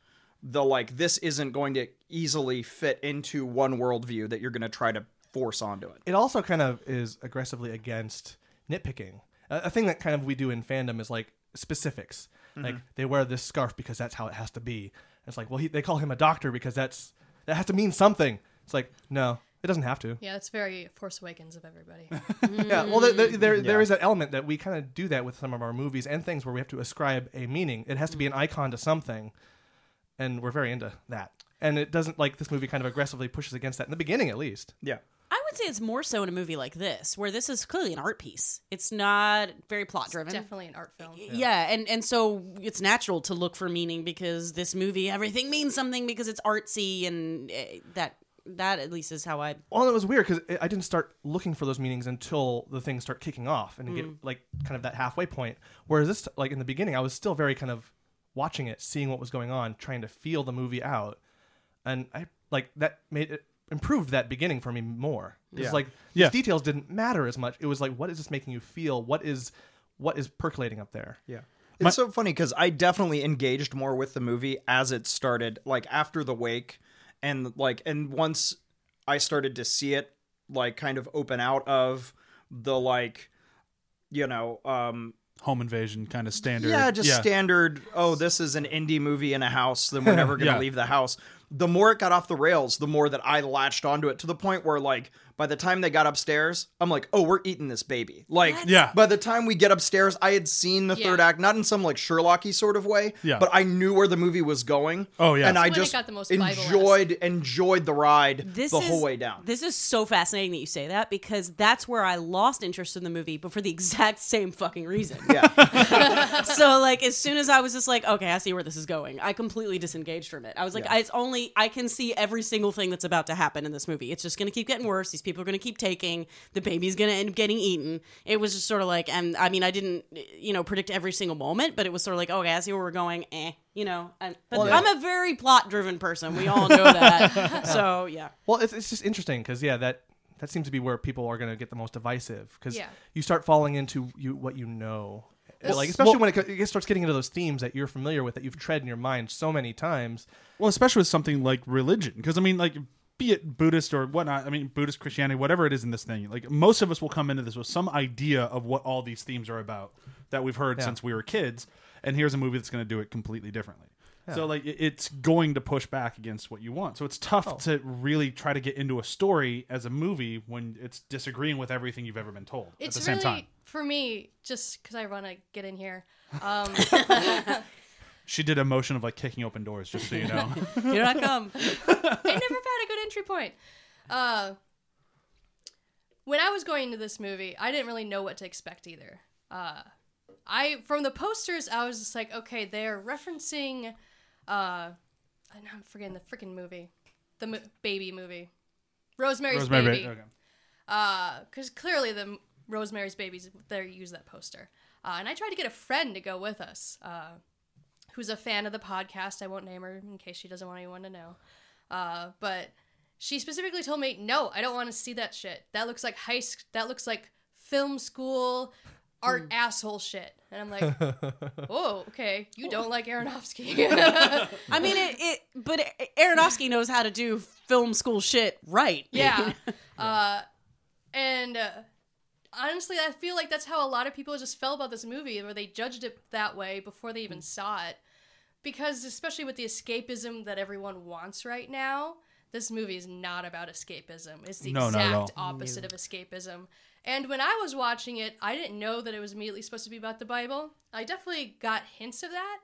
the, like, this isn't going to easily fit into one worldview that you're going to try to force onto it. It also kind of is aggressively against nitpicking. A, a thing that kind of we do in fandom is like specifics. Like, mm-hmm. they wear this scarf because that's how it has to be. And it's like, well, he, they call him a doctor because that's that has to mean something. It's like, no, it doesn't have to. Yeah, it's very Force Awakens of everybody. Mm. Yeah, well, there there, yeah. there is that element that we kind of do that with some of our movies and things where we have to ascribe a meaning. It has to be an icon to something, and we're very into that. And it doesn't, like, this movie kind of aggressively pushes against that, in the beginning at least. Yeah. I would say it's more so in a movie like this, where this is clearly an art piece. It's not very plot driven. It's definitely an art film. Yeah. yeah, and and so it's natural to look for meaning, because this movie, everything means something because it's artsy, and that that at least is how I. Well, it was weird because I didn't start looking for those meanings until the things start kicking off and mm. get like kind of that halfway point. Whereas this, like in the beginning, I was still very kind of watching it, seeing what was going on, trying to feel the movie out, and I like that made it. Improved that beginning for me more. It's yeah. like these yeah. details didn't matter as much. It was like, what is this making you feel? What is what is percolating up there? Yeah. It's My- so funny because I definitely engaged more with the movie as it started, like after the wake, and like and once I started to see it like kind of open out of the like, you know, um home invasion kind of standard. Yeah, just yeah. standard, oh, this is an indie movie in a house, then we're never going to yeah. leave the house. The more it got off the rails, the more that I latched onto it, to the point where, like, by the time they got upstairs, I'm like, oh, we're eating this baby. Like, yeah. by the time we get upstairs, I had seen the yeah. third act, not in some, like, Sherlock-y sort of way, yeah. but I knew where the movie was going. Oh, yeah. And That's I just got the most enjoyed enjoyed the ride this the whole is, way down. This is so fascinating that you say that, because that's where I lost interest in the movie, but for the exact same fucking reason. Yeah. So, like, as soon as I was just like, okay, I see where this is going, I completely disengaged from it. I was like, yeah. I, it's only I can see every single thing that's about to happen in this movie. It's just going to keep getting worse. These people are going to keep taking. The baby's going to end up getting eaten. It was just sort of like, and I mean, I didn't, you know, predict every single moment, but it was sort of like, okay, I see where we're going. Eh, you know. And, but well, yeah. I'm a very plot-driven person. We all know that. So, yeah. Well, it's it's just interesting because, yeah, that, that seems to be where people are going to get the most divisive, because yeah. you start falling into you what you know. Well, like especially well, when it, it starts getting into those themes that you're familiar with, that you've tread in your mind so many times. Well, especially with something like religion, because I mean, like be it Buddhist or whatnot, I mean, Buddhist, Christianity, whatever it is in this thing, like most of us will come into this with some idea of what all these themes are about that we've heard yeah. since we were kids. And here's a movie that's going to do it completely differently. Yeah. So like it's going to push back against what you want. So it's tough oh. to really try to get into a story as a movie when it's disagreeing with everything you've ever been told it's at the really, same time. For me, just because I want to get in here. Um, She did a motion of like kicking open doors, just so you know. You're not come. I never found a good entry point. Uh, when I was going into this movie, I didn't really know what to expect either. Uh, I from the posters, I was just like, okay, they're referencing. Uh, I know I'm forgetting the freaking movie, the mo- baby movie, Rosemary's Rosemary Baby. Ba- okay. Uh, because clearly the Rosemary's Babies, they use that poster, uh, and I tried to get a friend to go with us. Uh, who's a fan of the podcast. I won't name her in case she doesn't want anyone to know. Uh, but she specifically told me, no, I don't want to see that shit. That looks like high sc- that looks like film school art asshole shit. And I'm like, oh, okay. You don't like Aronofsky. I mean, it, it, but Aronofsky knows how to do film school shit right. Yeah. uh, and uh, honestly, I feel like that's how a lot of people just felt about this movie, where they judged it that way before they even saw it. Because especially with the escapism that everyone wants right now, this movie is not about escapism. It's the no, exact opposite no. of escapism. And when I was watching it, I didn't know that it was immediately supposed to be about the Bible. I definitely got hints of that.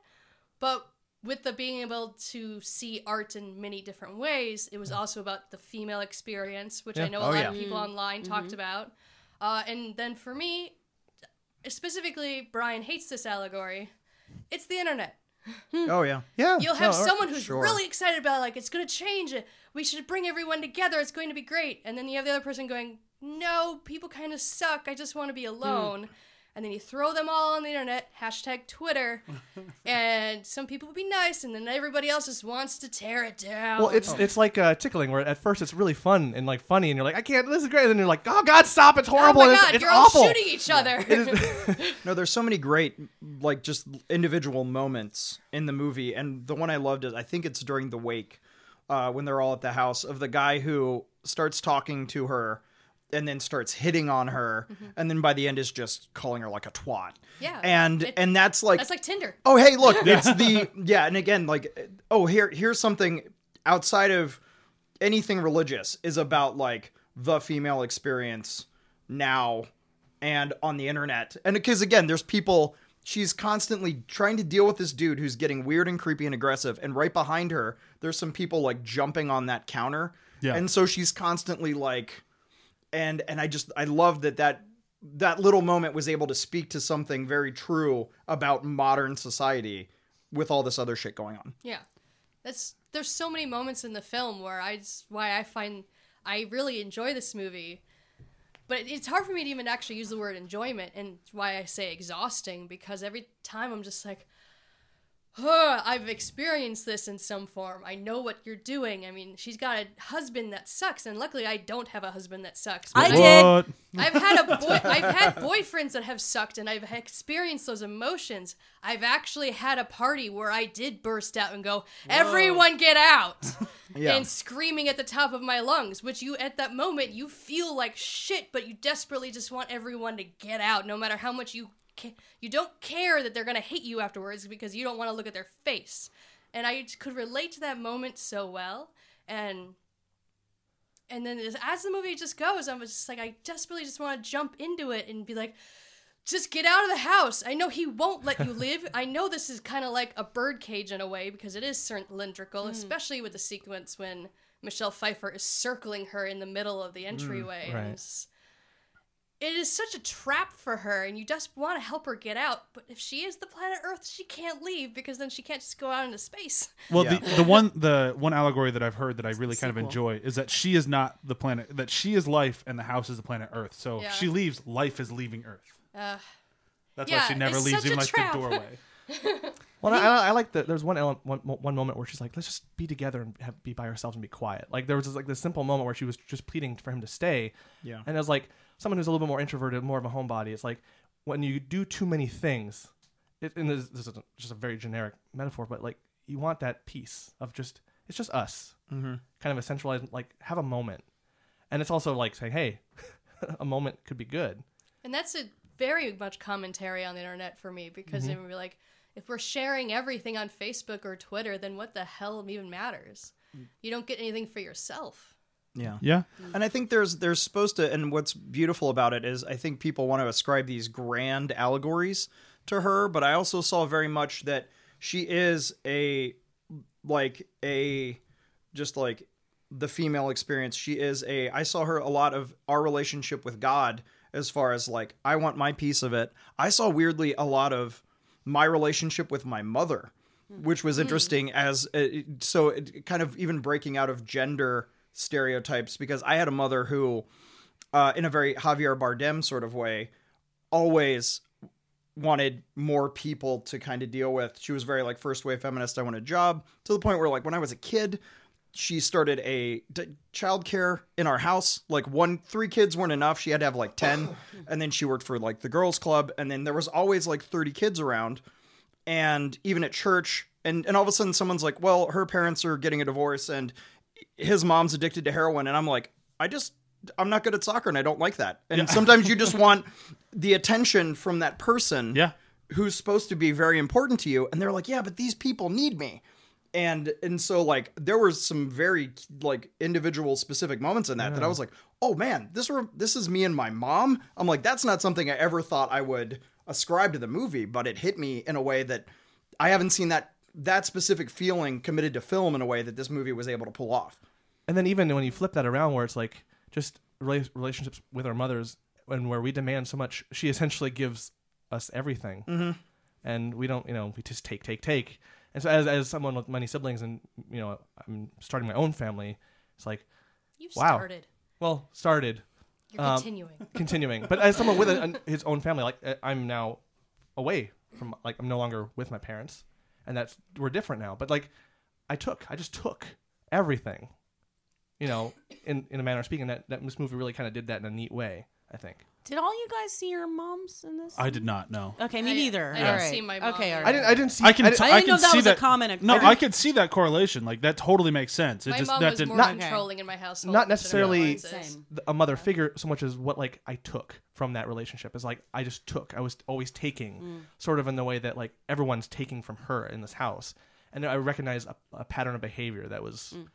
But with the being able to see art in many different ways, it was also about the female experience, which yeah. I know a oh, lot yeah. of people online mm-hmm. talked about. Uh, and then for me, specifically, Brian hates this allegory. It's the internet. Hmm. Oh, yeah. Yeah. You'll have no, someone who's sure. really excited about it, like, it's going to change it. We should bring everyone together. It's going to be great. And then you have the other person going, no, people kind of suck. I just want to be alone. Mm. And then you throw them all on the internet, hashtag Twitter, and some people will be nice, and then everybody else just wants to tear it down. Well, it's oh. it's like uh, tickling, where at first it's really fun and like funny, and you're like, I can't, this is great, and then you're like, oh God, stop, it's horrible, oh my God, it's, it's you're awful. All shooting each other. Yeah. It is, no, there's so many great, like just individual moments in the movie, and the one I loved is, I think it's during the wake, uh, when they're all at the house, of the guy who starts talking to her, and then starts hitting on her, mm-hmm. and then by the end is just calling her like a twat. Yeah, and it, and that's like that's like Tinder. Oh hey, look, it's the yeah, and again like oh here here's something outside of anything religious is about like the female experience now and on the internet, and because again there's people she's constantly trying to deal with this dude who's getting weird and creepy and aggressive, and right behind her there's some people like jumping on that counter, yeah, and so she's constantly like. And and I just, I love that, that that little moment was able to speak to something very true about modern society with all this other shit going on. Yeah. That's, there's so many moments in the film where I just, why I find, I really enjoy this movie, but it, it's hard for me to even actually use the word enjoyment, and why I say exhausting, because every time I'm just like, oh, I've experienced this in some form. I know what you're doing. I mean, she's got a husband that sucks, and luckily I don't have a husband that sucks. I what? did. I've had a boy- I've had boyfriends that have sucked, and I've experienced those emotions. I've actually had a party where I did burst out and go, whoa. Everyone get out, yeah. and screaming at the top of my lungs, which you, at that moment, you feel like shit, but you desperately just want everyone to get out, no matter how much you You don't care that they're going to hate you afterwards because you don't want to look at their face. And I could relate to that moment so well. And and then as the movie just goes, I was just like, I desperately just want to jump into it and be like, just get out of the house. I know he won't let you live. I know this is kind of like a birdcage in a way because it is cylindrical, mm. especially with the sequence when Michelle Pfeiffer is circling her in the middle of the entryway. Mm, right. And it's, It is such a trap for her, and you just want to help her get out. But if she is the planet Earth, she can't leave because then she can't just go out into space. Well, yeah. the, the one the one allegory that I've heard that I really kind of enjoy is that she is not the planet, that she is life, and the house is the planet Earth. So yeah. if she leaves, life is leaving Earth. Uh, That's yeah, why she never leaves even like the doorway. Well, I, I like that. There's one, one one moment where she's like, "Let's just be together and have, be by ourselves and be quiet." Like there was this, like this simple moment where she was just pleading for him to stay. Yeah, and it was like. Someone who's a little bit more introverted, more of a homebody, it's like when you do too many things, it, and this, this is just a very generic metaphor, but like you want that peace of just, it's just us. Mm-hmm. Kind of a centralized, like, have a moment. And it's also like saying, hey, a moment could be good. And that's a very much commentary on the internet for me, because mm-hmm. it would be like, if we're sharing everything on Facebook or Twitter, then what the hell even matters? You don't get anything for yourself. Yeah. Yeah. And I think there's there's supposed to, and what's beautiful about it is I think people want to ascribe these grand allegories to her, but I also saw very much that she is a, like a, just like the female experience. She is a, I saw her a lot of our relationship with God as far as like, I want my piece of it. I saw weirdly a lot of my relationship with my mother, which was interesting mm. as, uh, so it kind of even breaking out of gender stereotypes, because I had a mother who, uh, in a very Javier Bardem sort of way, always wanted more people to kind of deal with. She was very like first wave feminist. I want a job, to the point where like when I was a kid, she started a d- childcare in our house. Like one, three kids weren't enough. She had to have like ten. And then she worked for like the girls club. And then there was always like thirty kids around. And even at church, and, and all of a sudden someone's like, well, her parents are getting a divorce and his mom's addicted to heroin. And I'm like, I just, I'm not good at soccer and I don't like that. And yeah. sometimes you just want the attention from that person yeah. who's supposed to be very important to you. And they're like, yeah, but these people need me. And, and so like, there were some very like individual specific moments in that, yeah. that I was like, oh man, this were, this is me and my mom. I'm like, that's not something I ever thought I would ascribe to the movie, but it hit me in a way that I haven't seen that that specific feeling committed to film in a way that this movie was able to pull off. And then even when you flip that around, where it's like just rela- relationships with our mothers, and where we demand so much, she essentially gives us everything, mm-hmm. and we don't, you know, we just take, take, take. And so, as as someone with many siblings, and you know, I'm starting my own family, it's like, you wow, started. well, started. You're um, continuing. Continuing. But as someone with a, an, his own family, like I'm now away from, like I'm no longer with my parents, and that's, we're different now. But like I took, I just took everything, you know, in, in a manner of speaking, that, that this movie really kind of did that in a neat way, I think. Did all you guys see your moms in this? I did not, no. Okay, me I, neither. I didn't right. see my mom. Okay, all right. I didn't, I didn't see... I, can, I, didn't, I, I didn't know that was that, a common... No, I, I could see that correlation. Like, that totally makes sense. It my just, mom that was didn't, more not, controlling okay. in my household. Not necessarily a mother figure so much as what, like, I took from that relationship. It's like, I just took. I was always taking, mm. sort of in the way that, like, everyone's taking from her in this house. And I recognized a, a pattern of behavior that was... Mm.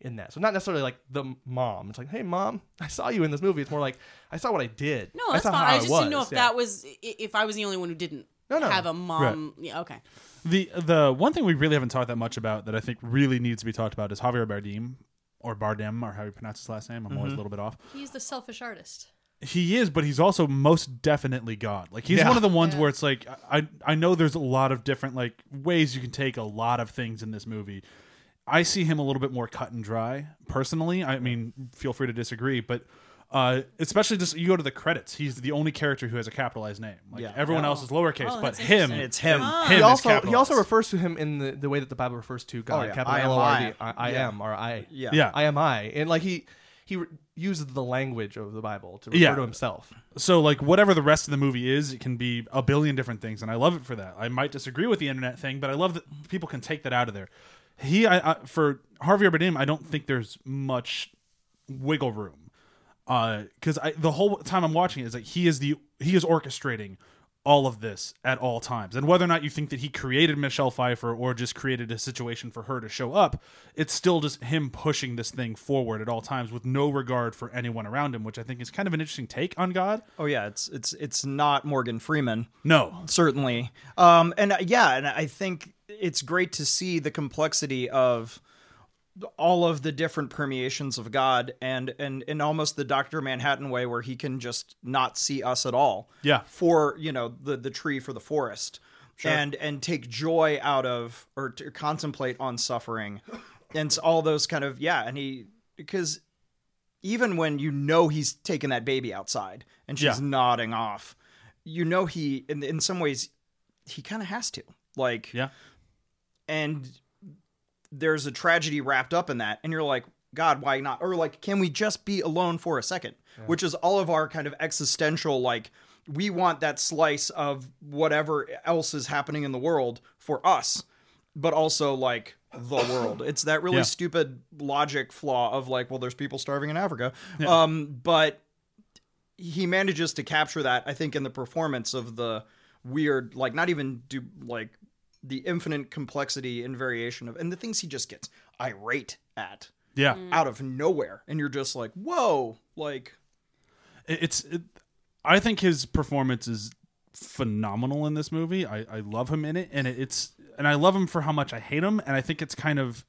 in that. So not necessarily like the mom. It's like, hey mom, I saw you in this movie. It's more like, I saw what I did. No, that's I saw fine. How I just I was. Didn't know if yeah. that was, if I was the only one who didn't no, no. have a mom. Right. Yeah, okay. The the one thing we really haven't talked that much about that I think really needs to be talked about is Javier Bardem, or Bardem, or how you pronounce his last name. I'm mm-hmm. always a little bit off. He's the selfish artist. He is, but he's also most definitely God. Like he's yeah. one of the ones yeah. where it's like, I I know there's a lot of different like ways you can take a lot of things in this movie. I see him a little bit more cut and dry, personally. I mean, feel free to disagree, but uh, especially just you go to the credits. He's the only character who has a capitalized name. Like yeah. everyone oh. else is lowercase, oh, but him, it's him. Oh. him he also he also refers to him in the, the way that the Bible refers to God. Oh, yeah. Capital I am L O R D, I, I yeah. am or I. Yeah. yeah, I am I, and like he he re- uses the language of the Bible to refer yeah. to himself. So like whatever the rest of the movie is, it can be a billion different things, and I love it for that. I might disagree with the internet thing, but I love that people can take that out of there. He, I, I, for Javier Bardem, I don't think there's much wiggle room, because uh, the whole time I'm watching it is like he is the he is orchestrating all of this at all times, and whether or not you think that he created Michelle Pfeiffer or just created a situation for her to show up, it's still just him pushing this thing forward at all times with no regard for anyone around him, which I think is kind of an interesting take on God. Oh yeah, it's it's it's not Morgan Freeman, no, certainly, um, and uh, yeah, and I think. It's great to see the complexity of all of the different permeations of God and and in almost the Doctor Manhattan way where he can just not see us at all. Yeah. For, you know, the, the tree for the forest sure. and and take joy out of or to contemplate on suffering and all those kind of. Yeah. And he because even when, you know, he's taking that baby outside and she's yeah. nodding off, you know, he in, in some ways he kind of has to like. Yeah. And there's a tragedy wrapped up in that. And you're like, God, why not? Or like, can we just be alone for a second? Yeah. Which is all of our kind of existential, like, we want that slice of whatever else is happening in the world for us. but also like the world. It's that really yeah. stupid logic flaw of like, well, there's people starving in Africa. Yeah. Um, but he manages to capture that, I think, in the performance of the weird, like not even do like the infinite complexity and variation of, and the things he just gets irate at yeah. out of nowhere. And you're just like, whoa, like it's, it, I think his performance is phenomenal in this movie. I, I love him in it, and it, it's and I love him for how much I hate him. And I think it's kind of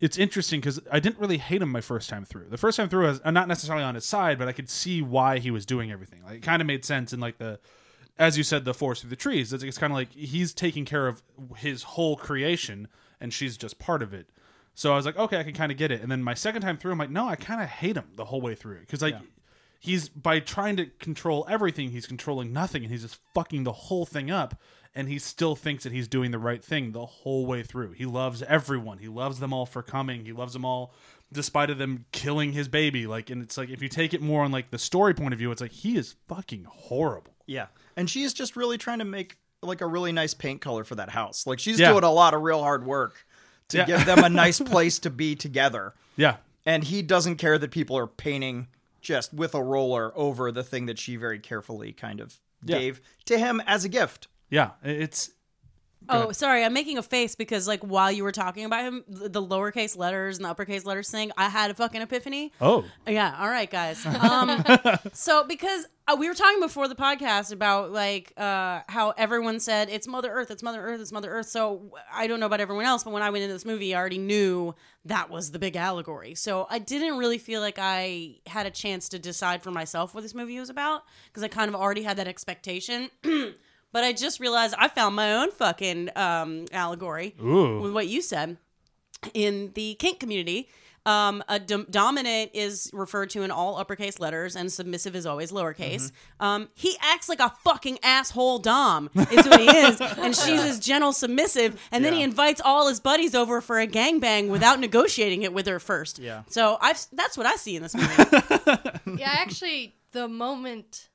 it's interesting because I didn't really hate him my first time through. The first time through, I was I'm not necessarily on his side, but I could see why he was doing everything. Like it kind of made sense in like the, as you said, the forest through the trees. It's, it's kind of like he's taking care of his whole creation, and she's just part of it. So I was like, okay, I can kind of get it. And then my second time through, I'm like, no, I kind of hate him the whole way through it because like. Yeah. He's, by trying to control everything, he's controlling nothing, and he's just fucking the whole thing up, and he still thinks that he's doing the right thing the whole way through. He loves everyone. He loves them all for coming. He loves them all despite of them killing his baby. Like, and it's like, if you take it more on, like, the story point of view, it's like, he is fucking horrible. Yeah, and she's just really trying to make, like, a really nice paint color for that house. Like, she's yeah. doing a lot of real hard work to yeah. give them a nice place to be together. Yeah. And he doesn't care that people are painting just with a roller over the thing that she very carefully kind of yeah. gave to him as a gift. Yeah, it's... Oh, sorry, I'm making a face because, like, while you were talking about him, the lowercase letters and the uppercase letters thing, I had a fucking epiphany. Oh. Yeah, all right, guys. Um, so, because uh, we were talking before the podcast about, like, uh, how everyone said, it's Mother Earth, it's Mother Earth, it's Mother Earth. So, I don't know about everyone else, but when I went into this movie, I already knew that was the big allegory. So I didn't really feel like I had a chance to decide for myself what this movie was about, because I kind of already had that expectation. But I just realized I found my own fucking um, allegory Ooh. With what you said. In the kink community, um, a dom- dominant is referred to in all uppercase letters, and submissive is always lowercase. Mm-hmm. Um, he acts like a fucking asshole dom is who he is, and she's his gentle submissive, and yeah. then he invites all his buddies over for a gangbang without negotiating it with her first. Yeah. So I've, that's what I see in this movie. Yeah, actually, the moment,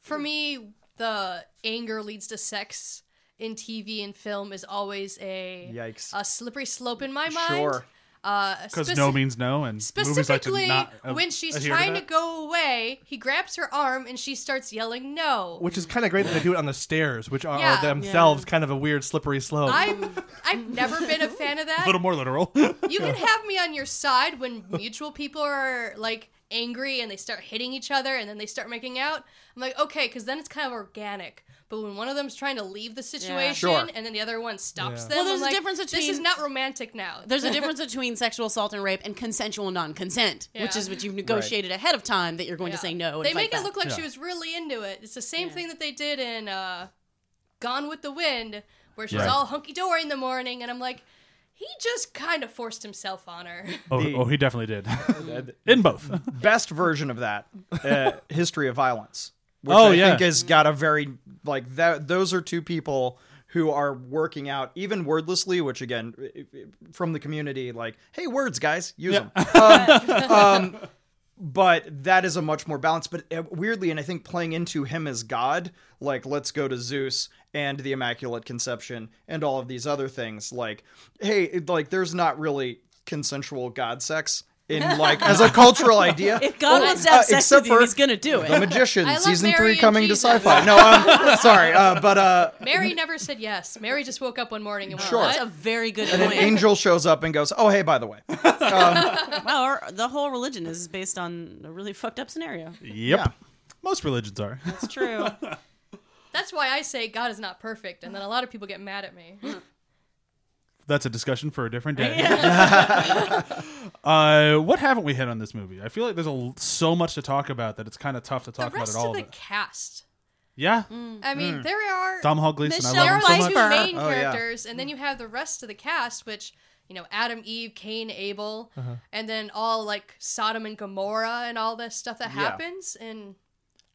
for me... the anger leads to sex in T V and film is always a Yikes. a slippery slope in my mind. Sure, because uh, speci- no means no, and specifically like to not when she's trying to, to go away, he grabs her arm and she starts yelling no. Which is kind of great that they do it on the stairs, which are yeah. themselves yeah. kind of a weird slippery slope. I'm I've never been a fan of that. A little more literal. You can have me on your side when mutual people are like. Angry and they start hitting each other and then they start making out. I'm like, okay, because then it's kind of organic. But when one of them's trying to leave the situation yeah. sure. and then the other one stops yeah. them, well, there's I'm a like, difference between, this is not romantic now. There's a difference between sexual assault and rape and consensual non-consent, yeah. which is what you've negotiated right. ahead of time that you're going yeah. to say no. And they make it that. look like yeah. she was really into it. It's the same yeah. thing that they did in uh, Gone with the Wind, where she's right. all hunky-dory in the morning, and I'm like, he just kind of forced himself on her. Oh, the, oh he definitely did. In both. Best version of that, uh, History of Violence. Which oh, I yeah. think has got a very, like, that, those are two people who are working out, even wordlessly, which, again, from the community, like, hey, words, guys, use yeah. them. Um, um, but that is a much more balanced, but weirdly, and I think playing into him as God, like, let's go to Zeus and the Immaculate Conception and all of these other things. Like, hey, like, there's not really consensual God sex in, like, as a cultural idea. If God well, wants to have uh, sex with you, he's going to do it. The Magicians, season Mary three coming Jesus. to SyFy. No, um, sorry, uh, but... Uh, Mary never said yes. Mary just woke up one morning and went, sure. That's a very good and point. And an angel shows up and goes, oh, hey, by the way. Um, wow, our, the whole religion is based on a really fucked up scenario. Yep. Yeah. Most religions are. That's true. That's why I say God is not perfect, and then a lot of people get mad at me. That's a discussion for a different day. Yeah. uh, what haven't we hit on this movie? I feel like there's a, so much to talk about that it's kind of tough to talk about it all. The rest of the cast. Yeah. Mm. I mean, mm. there are... Tom Hall Gleason, I love him so much. There are two main oh, characters, yeah. and then you have the rest of the cast, which... You know, Adam, Eve, Cain, Abel, uh-huh. and then all like Sodom and Gomorrah and all this stuff that yeah. happens. And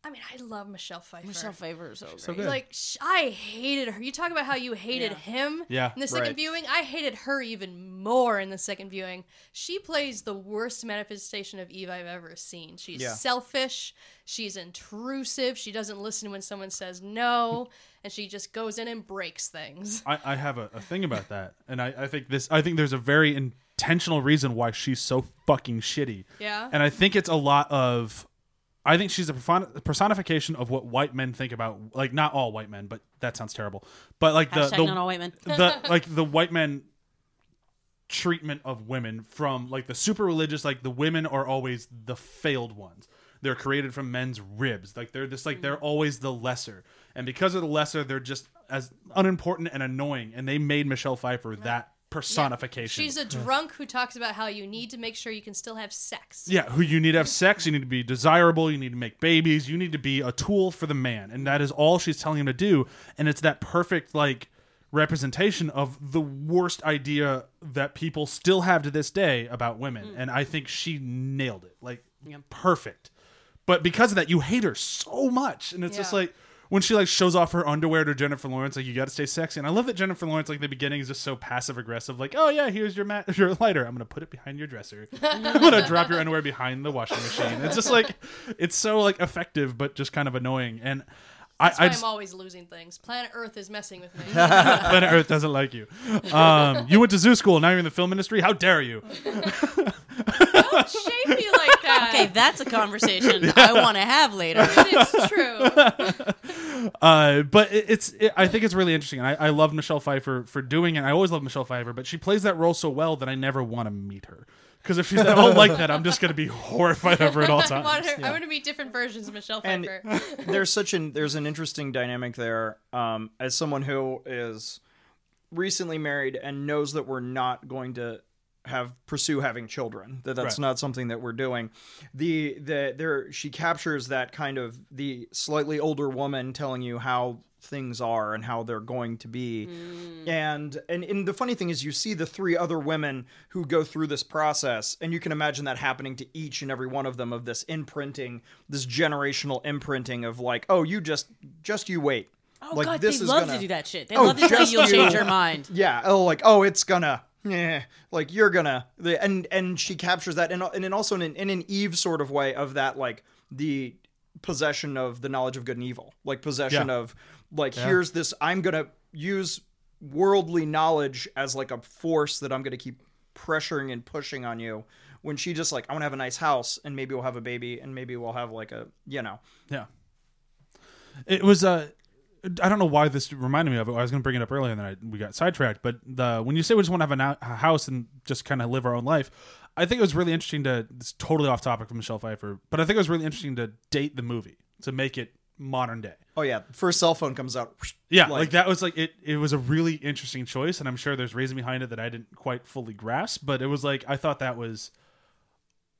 I mean, I love Michelle Pfeiffer. Michelle Pfeiffer is so great. So good. Like, sh- I hated her. You talk about how you hated yeah. him yeah, in the second right. viewing. I hated her even more in the second viewing. She plays the worst manifestation of Eve I've ever seen. She's yeah. selfish. She's intrusive. She doesn't listen when someone says no. And she just goes in and breaks things. I, I have a, a thing about that. And I, I think this. I think there's a very intentional reason why she's so fucking shitty. Yeah. And I think it's a lot of... I think she's a personification of what white men think about, like, not all white men, but that sounds terrible. But like the, the not all white men, the, like the white men treatment of women from like the super religious, like the women are always the failed ones. They're created from men's ribs. Like they're just like, they're always the lesser. And because of the lesser, they're just as unimportant and annoying. And they made Michelle Pfeiffer right. that personification. Yeah. She's a drunk who talks about how you need to make sure you can still have sex. Yeah, who you need to have sex, you need to be desirable, you need to make babies, you need to be a tool for the man. And that is all she's telling him to do. And it's that perfect like representation of the worst idea that people still have to this day about women. Mm. And I think she nailed it. Like yeah. perfect. But because of that, you hate her so much. And it's yeah. just like when she like shows off her underwear to Jennifer Lawrence, like you got to stay sexy. And I love that Jennifer Lawrence, like the beginning is just so passive aggressive, like, oh yeah, here's your mat, your lighter. I'm gonna put it behind your dresser. I'm gonna drop your underwear behind the washing machine. It's just like, it's so like effective, but just kind of annoying. And That's I, why I just, I'm always losing things. Planet Earth is messing with me. Planet Earth doesn't like you. Um, you went to zoo school. Now you're in the film industry. How dare you? Don't shape me like that. Okay, that's a conversation yeah. I want to have later. It's true. Uh, but it, it's, it, I think it's really interesting. And I, I love Michelle Pfeiffer for doing it. I always love Michelle Pfeiffer, but she plays that role so well that I never want to meet her. Because if she's at all like that, I'm just going to be horrified of her at all times. I want her, yeah. I want to be different versions of Michelle Pfeiffer. And there's such an there's an interesting dynamic there. Um, as someone who is recently married and knows that we're not going to have pursue having children, that that's right. not something that we're doing. The the there she captures that kind of the slightly older woman telling you how things are and how they're going to be. Mm. And, and and the funny thing is you see the three other women who go through this process, and you can imagine that happening to each and every one of them, of this imprinting, this generational imprinting of like, oh, you just, just you wait. Oh like, God, this they is love gonna... to do that shit. They oh, love to say you'll you. change your mind. Yeah. Oh, like, oh, it's gonna, yeah, like you're gonna, and, and she captures that. And, and also in an, in an Eve sort of way of that, like the possession of the knowledge of good and evil, like possession yeah. of, Like, yeah. here's this, I'm going to use worldly knowledge as, like, a force that I'm going to keep pressuring and pushing on you. When she just, like, I want to have a nice house, and maybe we'll have a baby, and maybe we'll have, like, a, you know. Yeah. It was, uh, I don't know why this reminded me of it. I was going to bring it up earlier, and then I, we got sidetracked. But the when you say we just want to have a, na- a house and just kind of live our own life, I think it was really interesting to, it's totally off topic from Michelle Pfeiffer, but I think it was really interesting to date the movie, to make it modern day. Oh yeah, first cell phone comes out. Yeah, like, like that was like it. It was a really interesting choice, and I'm sure there's reason behind it that I didn't quite fully grasp. But it was like I thought that was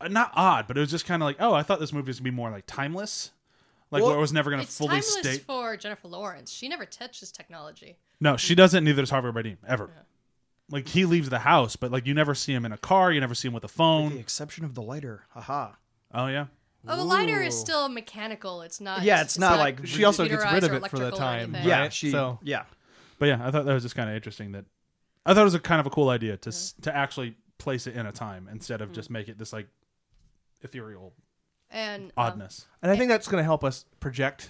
not odd, but it was just kind of like, oh, I thought this movie was gonna be more like timeless, like well, where it was never gonna it's fully timeless state for Jennifer Lawrence. She never touches technology. No, she doesn't. Neither does Javier Bardem ever. Yeah. Like he leaves the house, but like you never see him in a car. You never see him with a phone, with the exception of the lighter. Haha. Oh yeah. Oh, the lighter Ooh. is still mechanical. It's not. Yeah, it's, it's not, not like she also gets rid of it for the time. Right? Yeah, she. So, yeah, but yeah, I thought that was just kind of interesting. That I thought it was a kind of a cool idea to yeah. to actually place it in a time instead of mm. just make it this like ethereal and oddness. Um, and I think that's going to help us project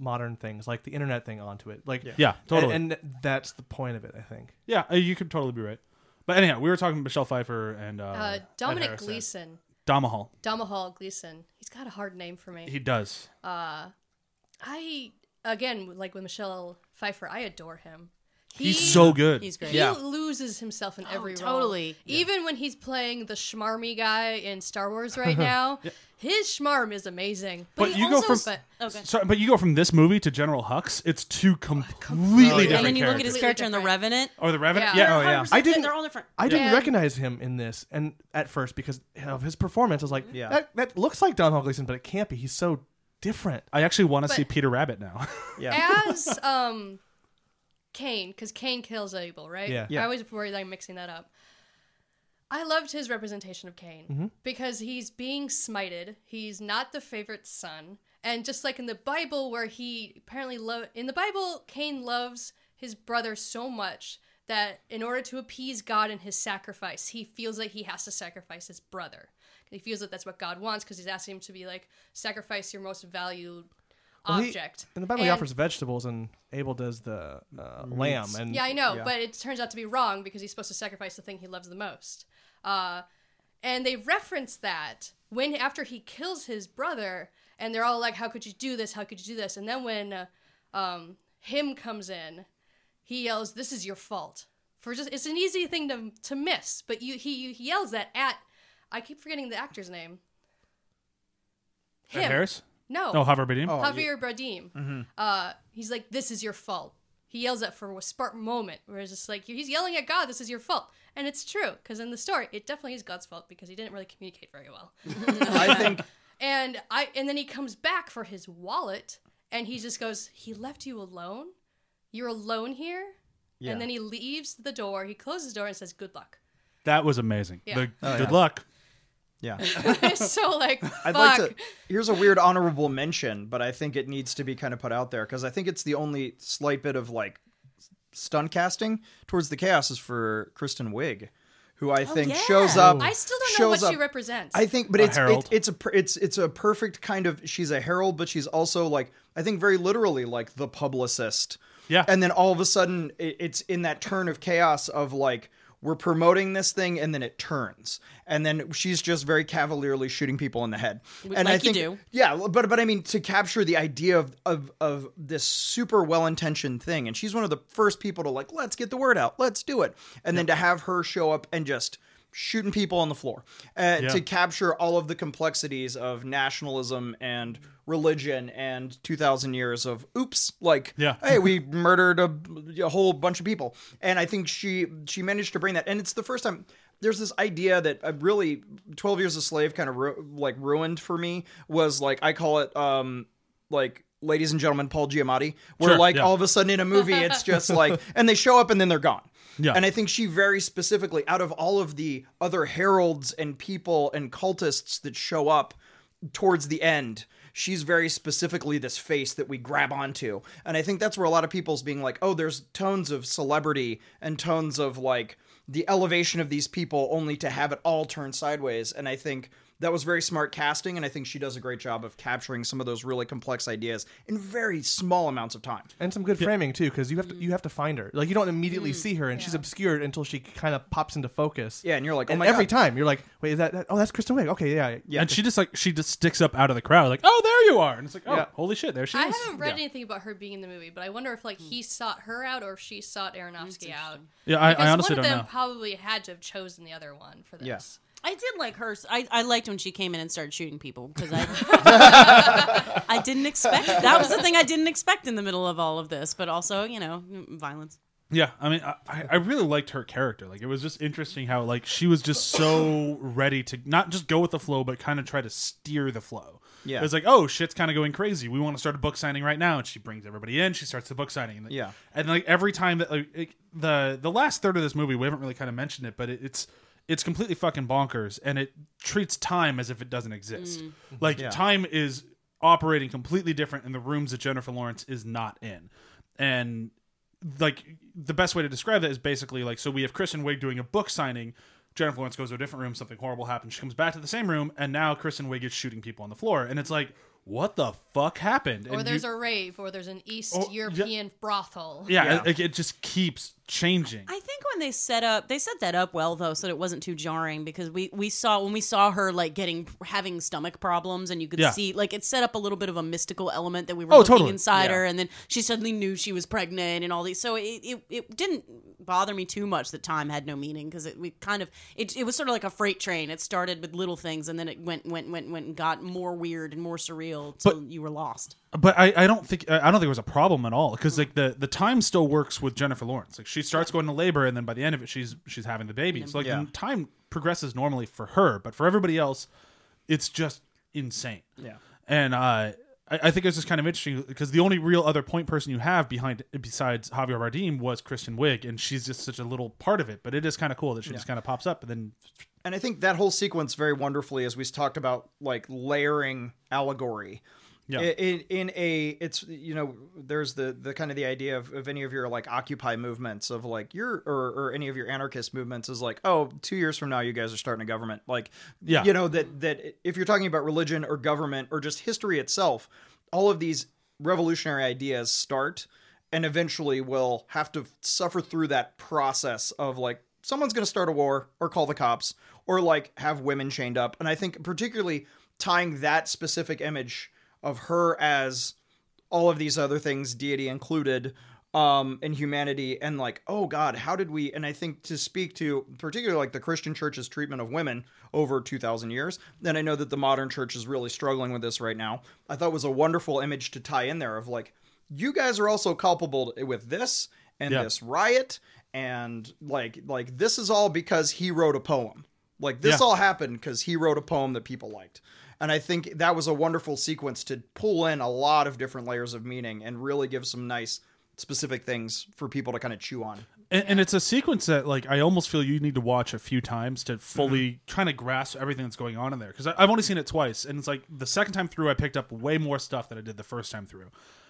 modern things like the internet thing onto it. Like yeah, yeah totally. And, and that's the point of it, I think. Yeah, you could totally be right. But anyhow, we were talking about Michelle Pfeiffer and uh, uh, Dominic Gleeson. Domahal. Domahal Gleeson. He's got a hard name for me. He does. Uh, I, again, like with Michelle Pfeiffer, I adore him. He, he's so good. He's great. He yeah. loses himself in oh, every totally. role. Totally. Yeah. Even when he's playing the schmarmy guy in Star Wars right now, yeah. his schmarm is amazing. But, but you also, go from but, okay. sorry, but you go from this movie to General Hux. It's two completely, completely different characters. And then you look at his character in The Revenant. Or The Revenant. Yeah. yeah. Oh yeah. I didn't. They're all different. I didn't yeah. recognize him in this, and at first because of his performance, I was like, yeah. that, that looks like Domhnall Gleeson, but it can't be. He's so different. I actually want to see Peter Rabbit now. yeah. As um. Cain, because Cain kills Abel, right? Yeah. yeah. I always worry that I'm mixing that up. I loved his representation of Cain mm-hmm. because he's being smited. He's not the favorite son. And just like in the Bible, where he apparently loved... In the Bible, Cain loves his brother so much that in order to appease God in his sacrifice, he feels like he has to sacrifice his brother. He feels that that's what God wants, because he's asking him to be like, sacrifice your most valued well, object. He, in the Bible, and, he offers vegetables, and Abel does the uh, lamb. And, yeah, I know, yeah. but it turns out to be wrong, because he's supposed to sacrifice the thing he loves the most. Uh, and they reference that when after he kills his brother, and they're all like, how could you do this? How could you do this? And then when uh, um, him comes in, he yells, "This is your fault." For just it's an easy thing to to miss, but you he, he yells that at... I keep forgetting the actor's name. Him. Ed Harris? No. No, Javier Bardem. Oh, Javier yeah. Bardem. Mm-hmm. Uh, he's like, "This is your fault." He yells that for a spark moment, where it's just like, he's yelling at God, "This is your fault." And it's true, because in the story, it definitely is God's fault, because he didn't really communicate very well. I think... And I and then he comes back for his wallet, and he just goes, "He left you alone? You're alone here?" Yeah. And then he leaves the door. He closes the door and says, "Good luck." That was amazing. Yeah. The, oh, good yeah. luck. Yeah. It's so like, fuck. I'd like to, here's a weird honorable mention, but I think it needs to be kind of put out there, because I think it's the only slight bit of like stunt casting towards the chaos is for Kristen Wiig, who I think oh, yeah. shows up. I still don't know what up. she represents. I think, but a it's it, it's a it's it's a perfect kind of, she's a herald, but she's also like, I think very literally like the publicist. Yeah. And then all of a sudden it's in that turn of chaos of like, we're promoting this thing, and then it turns. And then she's just very cavalierly shooting people in the head. Like and I think, you do. Yeah, but but I mean, to capture the idea of, of, of this super well-intentioned thing, and she's one of the first people to like, let's get the word out, let's do it. And yeah. then to have her show up and just shooting people on the floor. Uh, yeah. To capture all of the complexities of nationalism and religion and two thousand years of oops, like, yeah. hey, we murdered a, a whole bunch of people. And I think she she managed to bring that. And it's the first time there's this idea that I really twelve Years a Slave kind of ru- like ruined for me was like, I call it um like, ladies and gentlemen, Paul Giamatti, where sure, like yeah. all of a sudden in a movie, it's just like, and they show up and then they're gone. Yeah. And I think she very specifically, out of all of the other heralds and people and cultists that show up towards the end, she's very specifically this face that we grab onto. And I think that's where a lot of people's being like, oh, there's tones of celebrity and tones of like the elevation of these people only to have it all turn sideways. And I think that was very smart casting, and I think she does a great job of capturing some of those really complex ideas in very small amounts of time. And some good yeah. framing, too, because you have to you have to find her. Like, you don't immediately mm, see her, and yeah. she's obscured until she kind of pops into focus. Yeah, and you're like, oh, and my every God. time, you're like, wait, is that, that... Oh, that's Kristen Wiig. Okay, yeah. yeah. And she just, like, she just sticks up out of the crowd, like, oh, there you are! And it's like, oh, yeah. holy shit, there she I is. I haven't read yeah. anything about her being in the movie, but I wonder if, like, mm. he sought her out or if she sought Aronofsky out. Yeah, I, I honestly don't know. One of them probably had to have chosen the other one for this. Yeah. I did like her. I, I liked when she came in and started shooting people, because I I didn't expect that was the thing I didn't expect in the middle of all of this. But also, you know, violence. Yeah, I mean, I, I really liked her character. Like, it was just interesting how like she was just so ready to not just go with the flow, but kind of try to steer the flow. Yeah, it was like, oh, shit's kind of going crazy. We want to start a book signing right now, and she brings everybody in. She starts the book signing. And, yeah, and like every time that like it, the the last third of this movie, we haven't really kind of mentioned it, but it, it's. It's completely fucking bonkers, and it treats time as if it doesn't exist. Mm. Like, yeah. time is operating completely different in the rooms that Jennifer Lawrence is not in. And, like, the best way to describe that is basically, like, so we have Kristen Wiig doing a book signing. Jennifer Lawrence goes to a different room. Something horrible happens. She comes back to the same room, and now Kristen Wiig is shooting people on the floor. And it's like, what the fuck happened? Or and there's you, a rave, or there's an East oh, European yeah. brothel. Yeah, yeah. It, it just keeps changing. I think when they set up, they set that up well though, so that it wasn't too jarring, because we, we saw when we saw her like getting having stomach problems, and you could yeah. see like it set up a little bit of a mystical element that we were oh, looking totally. inside yeah. her, and then she suddenly knew she was pregnant and all these. So it it, it didn't bother me too much that time had no meaning, because it we kind of it it was sort of like a freight train. It started with little things, and then it went went went went and got more weird and more surreal. Till but, you were lost. But I, I don't think I don't think it was a problem at all, because like the, the time still works with Jennifer Lawrence. Like she starts going to labor, and then by the end of it, she's she's having the baby. So like yeah. the time progresses normally for her, but for everybody else, it's just insane. Yeah, and uh, I I think it's just kind of interesting, because the only real other point person you have behind besides Javier Bardem was Kristen Wiig, and she's just such a little part of it. But it is kind of cool that she yeah. just kind of pops up and then. And I think that whole sequence very wonderfully, as we talked about, like layering allegory Yeah. In, in a, it's, you know, there's the, the kind of the idea of, of any of your like Occupy movements of like your, or, or any of your anarchist movements is like, oh, two years from now, you guys are starting a government. Like, yeah. you know, that, that if you're talking about religion or government or just history itself, all of these revolutionary ideas start and eventually will have to suffer through that process of like, someone's going to start a war or call the cops or like have women chained up. And I think particularly tying that specific image of her as all of these other things, deity included, um, and humanity. And like, oh God, how did we, and I think to speak to particularly like the Christian church's treatment of women over two thousand years. And I know that the modern church is really struggling with this right now. I thought it was a wonderful image to tie in there of like, you guys are also culpable with this and yeah. this riot. And like, like this is all because he wrote a poem. Like this yeah. all happened because he wrote a poem that people liked. And I think that was a wonderful sequence to pull in a lot of different layers of meaning and really give some nice specific things for people to kind of chew on. And, and it's a sequence that like, I almost feel you need to watch a few times to fully mm-hmm. kind of grasp everything that's going on in there. Cause I, I've only seen it twice. And it's like the second time through, I picked up way more stuff than I did the first time through.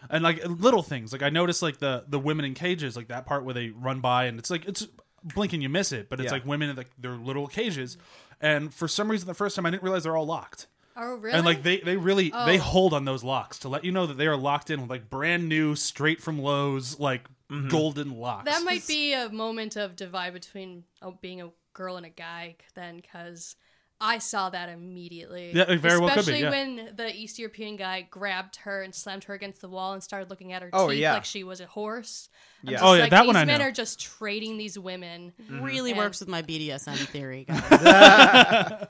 And like little things, like I noticed like the, the women in cages, like that part where they run by and it's like, it's blink and you miss it, but it's yeah. like women in like their little cages. And for some reason, the first time I didn't realize they're all locked. Oh, really? And like they, they really oh. they hold on those locks to let you know that they are locked in with like brand new, straight from Lowe's, like mm-hmm. golden locks. That might be a moment of divide between oh, being a girl and a guy, then, because I saw that immediately. Yeah, it very Especially well could be. Yeah. When the East European guy grabbed her and slammed her against the wall and started looking at her oh, teeth yeah. like she was a horse. Yeah. Oh, yeah, like, that one I know. These men are just trading these women. Mm-hmm. Really and- works with my B D S M theory, guys.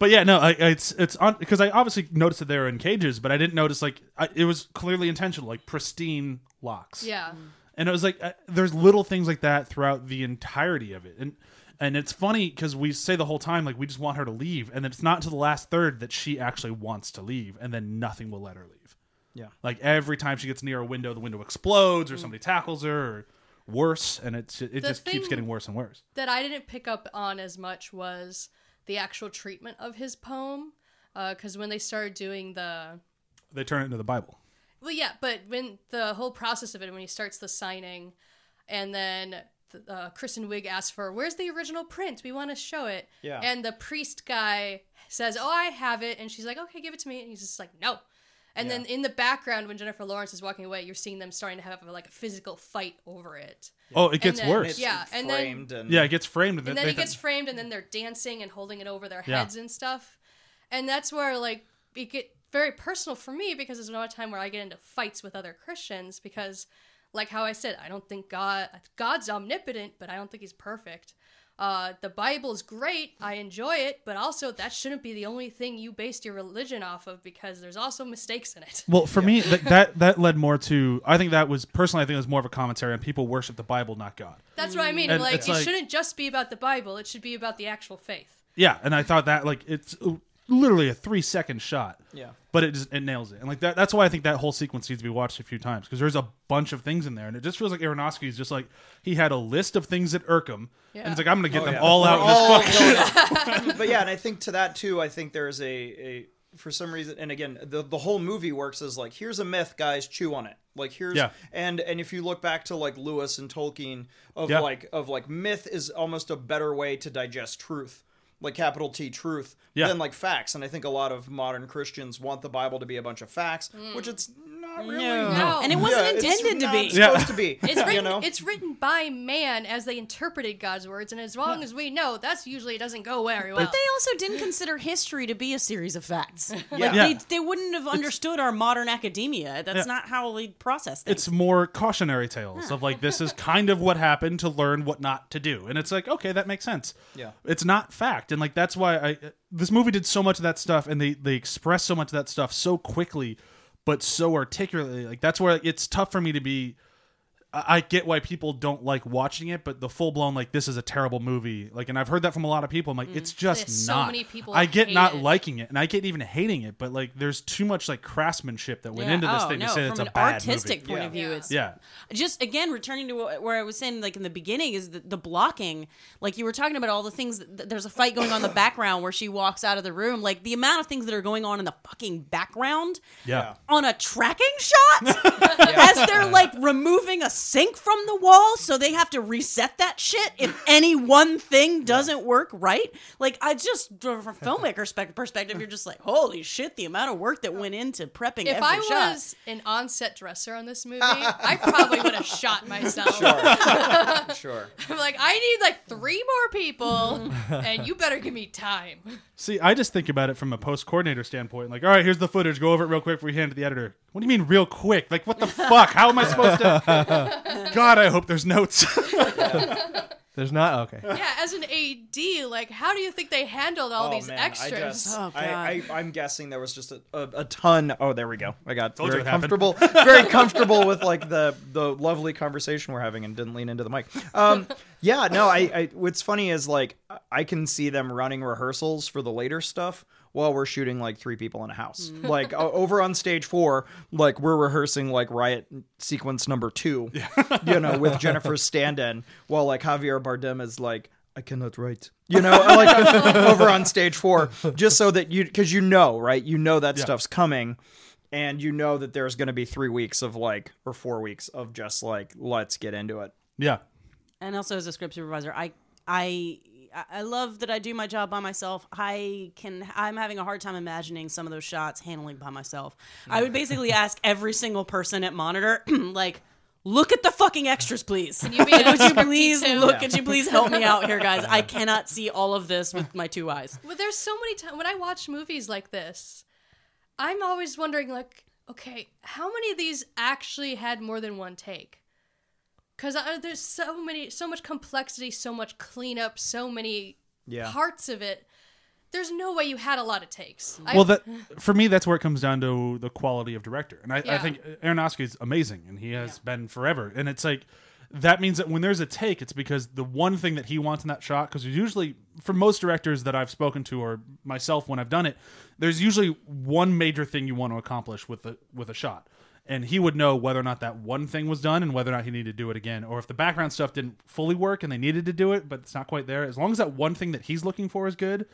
But yeah, no, I, it's it's on because I obviously noticed that they were in cages, but I didn't notice like I, it was clearly intentional, like pristine locks. Yeah, and it was like I, there's little things like that throughout the entirety of it, and and it's funny because we say the whole time like we just want her to leave, and then it's not until the last third that she actually wants to leave, and then nothing will let her leave. Yeah, like every time she gets near a window, the window explodes, or mm. somebody tackles her, or worse, and it's it the just keeps getting worse and worse. That I didn't pick up on as much was the actual treatment of his poem, because uh, when they started doing the... They turn it into the Bible. Well, yeah, but when the whole process of it, when he starts the signing, and then the, uh, Kristen Wiig asks for, where's the original print? We want to show it. Yeah. And the priest guy says, oh, I have it. And she's like, okay, give it to me. And he's just like, no. And yeah. then in the background, when Jennifer Lawrence is walking away, you're seeing them starting to have a, like a physical fight over it. Yeah. Oh, it gets then, worse. Yeah, and framed then and... yeah, it gets framed. And, and then it gets th- framed, and then they're dancing and holding it over their heads yeah. and stuff. And that's where like it get very personal for me because there's a lot of time where I get into fights with other Christians because, like how I said, I don't think God God's omnipotent, but I don't think He's perfect. Uh, the Bible's great, I enjoy it, but also that shouldn't be the only thing you based your religion off of because there's also mistakes in it. Well, for yeah. me, th- that that led more to, I think that was, personally, I think it was more of a commentary on people worship the Bible, not God. That's what I mean. And like, it like, shouldn't just be about the Bible, it should be about the actual faith. Yeah, and I thought that, like, it's literally a three-second shot. Yeah. But it just, it nails it. And like that that's why I think that whole sequence needs to be watched a few times because there's a bunch of things in there. And it just feels like Aronofsky is just like, he had a list of things that irk him. Yeah. And it's like, I'm going to get oh, them yeah. all We're out all in this fucking shit. But yeah, and I think to that too, I think there's a, a for some reason, and again, the, the whole movie works as like, here's a myth, guys, chew on it. Like here's, yeah. and, and if you look back to like Lewis and Tolkien of yeah. like, of like myth is almost a better way to digest truth. Like capital T truth, yeah. than like facts. And I think a lot of modern Christians want the Bible to be a bunch of facts, mm. which it's not really. No. No. And it wasn't yeah, intended to be. It's yeah. supposed to be. It's written, you know? It's written by man as they interpreted God's words. And as long yeah. as we know, that's usually, it doesn't go very well. But they also didn't consider history to be a series of facts. Yeah. Like yeah. They, they wouldn't have understood it's, our modern academia. That's yeah. not how we process things. It's more cautionary tales huh. of like, this is kind of what happened to learn what not to do. And it's like, okay, that makes sense. Yeah. It's not fact. And like that's why I this movie did so much of that stuff, and they they express so much of that stuff so quickly, but so articulately. Like that's where it's tough for me to be. I get why people don't like watching it, but the full blown like this is a terrible movie. Like, and I've heard that from a lot of people. I'm like, mm. it's just so not. Many people I get not it. liking it, and I get even hating it. But like, there's too much like craftsmanship that went yeah. into this oh, thing no, to say it's a bad movie. From an artistic point yeah. of view, yeah. it's yeah. Just again, returning to where I was saying, like in the beginning, is the, the blocking. Like you were talking about all the things. That, there's a fight going on in the background where she walks out of the room. Like the amount of things that are going on in the fucking background. Yeah. On a tracking shot, yeah. as they're like removing a sink from the wall, so they have to reset that shit if any one thing doesn't work right. Like, I just, from a filmmaker perspective, you're just like, holy shit, the amount of work that went into prepping if every I shot. If I was an on-set dresser on this movie, I probably would have shot myself. Sure. Sure. I'm like, I need like three more people, and you better give me time. See, I just think about it from a post-coordinator standpoint. Like, all right, here's the footage. Go over it real quick before you hand it to the editor. What do you mean real quick? Like, what the fuck? How am I supposed to... God, I hope there's notes. Yeah. There's not? Okay. Yeah, as an A D, like, how do you think they handled all oh, these man, extras? I just, oh, God. I, I, I'm guessing there was just a, a, a ton... Oh, there we go. I got Told very comfortable very comfortable with, like, the, the lovely conversation we're having and didn't lean into the mic. Um, yeah, no, I, I... What's funny is, like, I can see them running rehearsals for the later stuff, while we're shooting like three people in a house. Like over on stage four, like we're rehearsing like riot sequence number two, yeah. you know, with Jennifer's stand-in, while like Javier Bardem is like, I cannot write, you know, like over on stage four, just so that you, cause you know, right. You know, that yeah. stuff's coming. And you know that there's going to be three weeks of like, or four weeks of just like, let's get into it. Yeah. And also as a script supervisor, I, I, I love that I do my job by myself. I can, I'm having a hard time imagining some of those shots handling by myself. I would basically ask every single person at monitor, like, look at the fucking extras, please. Can you be would you please look? Yeah. Could you please help me out here, guys? I cannot see all of this with my two eyes. Well, there's so many times when I watch movies like this, I'm always wondering, like, okay, how many of these actually had more than one take? Because there's so many, so much complexity, so much cleanup, so many yeah. parts of it. There's no way you had a lot of takes. Well, I... that, for me, that's where it comes down to the quality of director. And I, yeah. I think Aronofsky is amazing, and he has yeah. been forever. And it's like, that means that when there's a take, it's because the one thing that he wants in that shot, because usually, for most directors that I've spoken to, or myself when I've done it, there's usually one major thing you want to accomplish with a, with a shot. And he would know whether or not that one thing was done and whether or not he needed to do it again. Or if the background stuff didn't fully work and they needed to do it, but it's not quite there. As long as that one thing that he's looking for is good,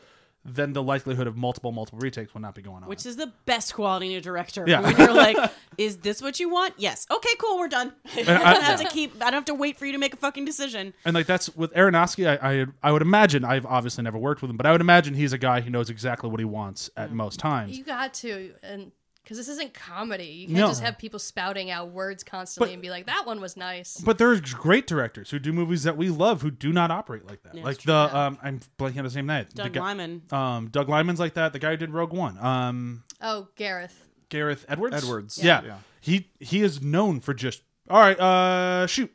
then the likelihood of multiple, multiple retakes will not be going on. Which is the best quality in a director. Yeah. When you're like, is this what you want? Yes. Okay, cool. We're done. I don't I, have to keep, I don't have to wait for you to make a fucking decision. And like that's with Aronofsky, I, I, I would imagine, I've obviously never worked with him, but I would imagine he's a guy who knows exactly what he wants at mm. most times. You got to. And, because this isn't comedy. You can't no. just have people spouting out words constantly but, and be like, that one was nice. But there's great directors who do movies that we love who do not operate like that. Yeah, like the, um, I'm blanking on his name now. Doug Liman. Um, Doug Liman's like that. The guy who did Rogue One. Um, oh, Gareth. Gareth Edwards? Edwards. Yeah. yeah. yeah. He he is known for just, all right, uh, shoot.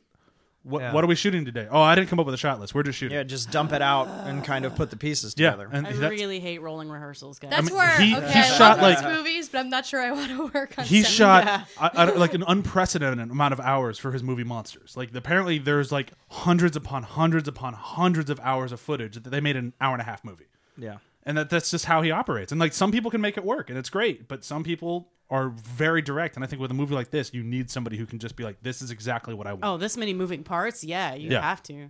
What, yeah. what are we shooting today? Oh, I didn't come up with a shot list. We're just shooting. Yeah, just dump it out and kind of put the pieces together. Yeah, and I really hate rolling rehearsals, guys. That's I mean, where he, okay, he I shot love like those movies, but I'm not sure I want to work on. He seven. shot yeah. I, I, like an unprecedented amount of hours for his movie Monsters. Like apparently there's like hundreds upon hundreds upon hundreds of hours of footage that they made an hour and a half movie. Yeah, and that that's just how he operates. And like some people can make it work, and it's great, but some people are very direct. And I think with a movie like this, you need somebody who can just be like, this is exactly what I want. Oh, this many moving parts? Yeah, you yeah. have to.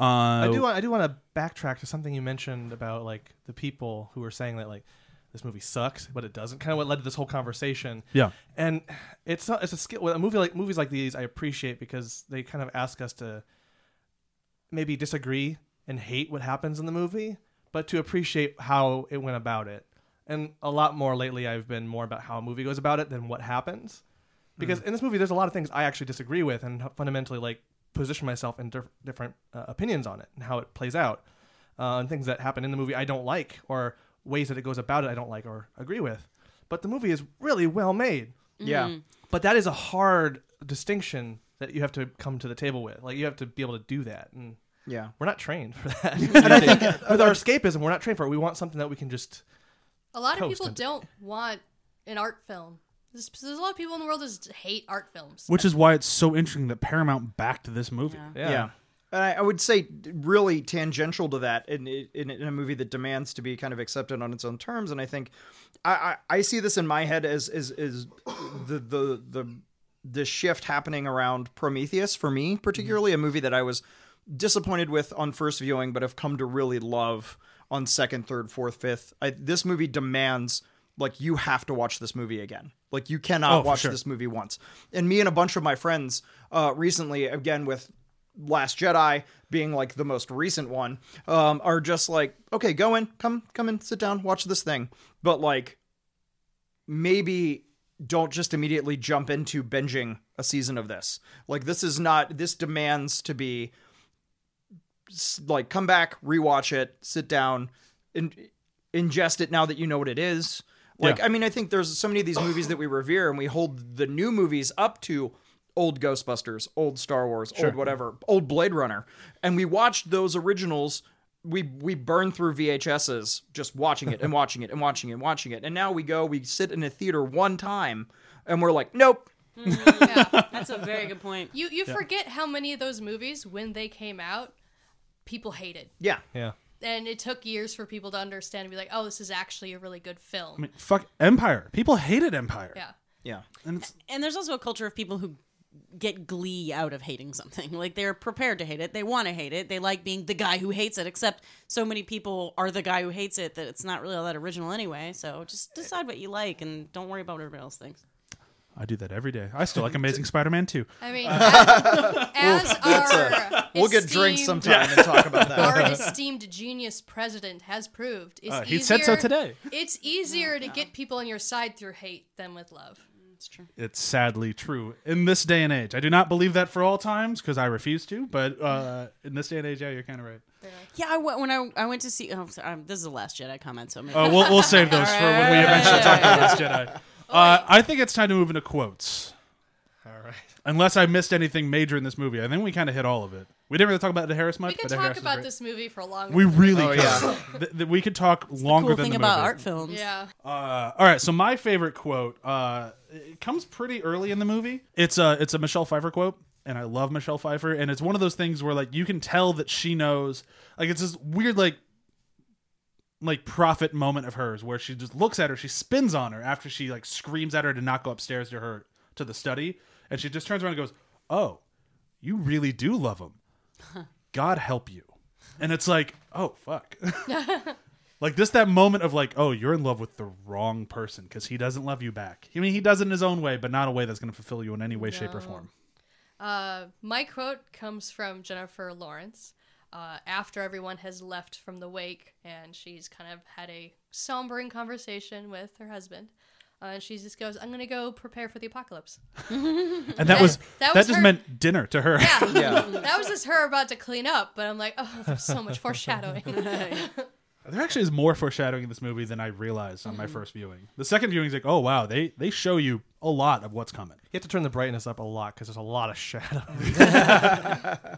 Uh, I do want, I do want to backtrack to something you mentioned about like the people who were saying that like this movie sucks, but it doesn't. Kind of what led to this whole conversation. Yeah. And it's not, it's a skill. A movie like movies like these, I appreciate because they kind of ask us to maybe disagree and hate what happens in the movie, but to appreciate how it went about it. And a lot more lately, I've been more about how a movie goes about it than what happens. Because mm. in this movie, there's a lot of things I actually disagree with and fundamentally like position myself in diff- different uh, opinions on it and how it plays out. Uh, and things that happen in the movie I don't like, or ways that it goes about it I don't like or agree with. But the movie is really well made. Mm-hmm. Yeah. But that is a hard distinction that you have to come to the table with. Like you have to be able to do that. And yeah, we're not trained for that. And I think with our escapism, we're not trained for it. We want something that we can just... A lot of people don't want an art film. There's, there's a lot of people in the world that just hate art films. Which is why it's so interesting that Paramount backed this movie. Yeah. yeah. yeah. And I, I would say really tangential to that in, in in a movie that demands to be kind of accepted on its own terms. And I think I, I, I see this in my head as as, as the, the, the, the shift happening around Prometheus for me, particularly mm-hmm. a movie that I was disappointed with on first viewing, but have come to really love on second, third, fourth, fifth. I, this movie demands, like, you have to watch this movie again. Like, you cannot oh, watch sure. this movie once. And me and a bunch of my friends uh, recently, again, with Last Jedi being like the most recent one, um, are just like, okay, go in, come, come in, sit down, watch this thing. But like, maybe don't just immediately jump into binging a season of this. Like, this is not, this demands to be like, come back, rewatch it, sit down, and ingest it now that you know what it is. Like, yeah. I mean, I think there's so many of these movies that we revere, and we hold the new movies up to old Ghostbusters, old Star Wars, sure. old whatever, old Blade Runner. And we watched those originals. We we burned through V H S's just watching it and watching it and watching it and watching it. And now we go, we sit in a theater one time, and we're like, nope. Mm, yeah, that's a very good point. You, you yeah. forget how many of those movies, when they came out, people hated. Yeah. Yeah. And it took years for people to understand and be like, oh, this is actually a really good film. I mean, fuck Empire. People hated Empire. Yeah. Yeah. And, it's... and there's also a culture of people who get glee out of hating something. Like, they're prepared to hate it. They want to hate it. They like being the guy who hates it, except so many people are the guy who hates it that it's not really all that original anyway. So just decide what you like and don't worry about what everybody else thinks. I do that every day. I still like Amazing Spider-Man two. I mean, as, as our a, we'll get drinks sometime and talk about that. Our esteemed genius president has proved. It's uh, he easier, said so today. It's easier oh, to no. get people on your side through hate than with love. It's true. It's sadly true in this day and age. I do not believe that for all times because I refuse to. But uh, in this day and age, yeah, you're kind of right. Yeah, I w- when I I went to see. Oh, sorry, um, this is the Last Jedi comment. So maybe. Uh, we'll we'll save those right. for when we eventually talk about Last Jedi. Uh, I think it's time to move into quotes. All right. Unless I missed anything major in this movie. I think we kind of hit all of it. We didn't really talk about Ed Harris much. We could but talk about this movie for a long time. We really oh, could. Yeah. th- th- we could talk it's longer the cool than the movie. The thing about art films. Yeah. Uh, all right. So my favorite quote uh, it comes pretty early in the movie. It's a, it's a Michelle Pfeiffer quote. And I love Michelle Pfeiffer. And it's one of those things where, like, you can tell that she knows. Like, it's this weird, like, like prophet moment of hers where she just looks at her, she spins on her after she like screams at her to not go upstairs to her to the study, and she just turns around and goes, "Oh, you really do love him. God help you." And it's like, oh fuck, like this that moment of like, oh, you're in love with the wrong person because he doesn't love you back. I mean, he does it in his own way, but not a way that's going to fulfill you in any way, no. shape, or form. Uh, my quote comes from Jennifer Lawrence. Uh, after everyone has left from the wake and she's kind of had a sombering conversation with her husband, uh, and she just goes, "I'm going to go prepare for the apocalypse." and that, that, was, that was that just her... meant dinner to her. Yeah. yeah. That was just her about to clean up, but I'm like, oh, there's so much foreshadowing. There actually is more foreshadowing in this movie than I realized on mm-hmm. my first viewing. The second viewing is like, oh, wow, they, they show you a lot of what's coming. You have to turn the brightness up a lot because there's a lot of shadow.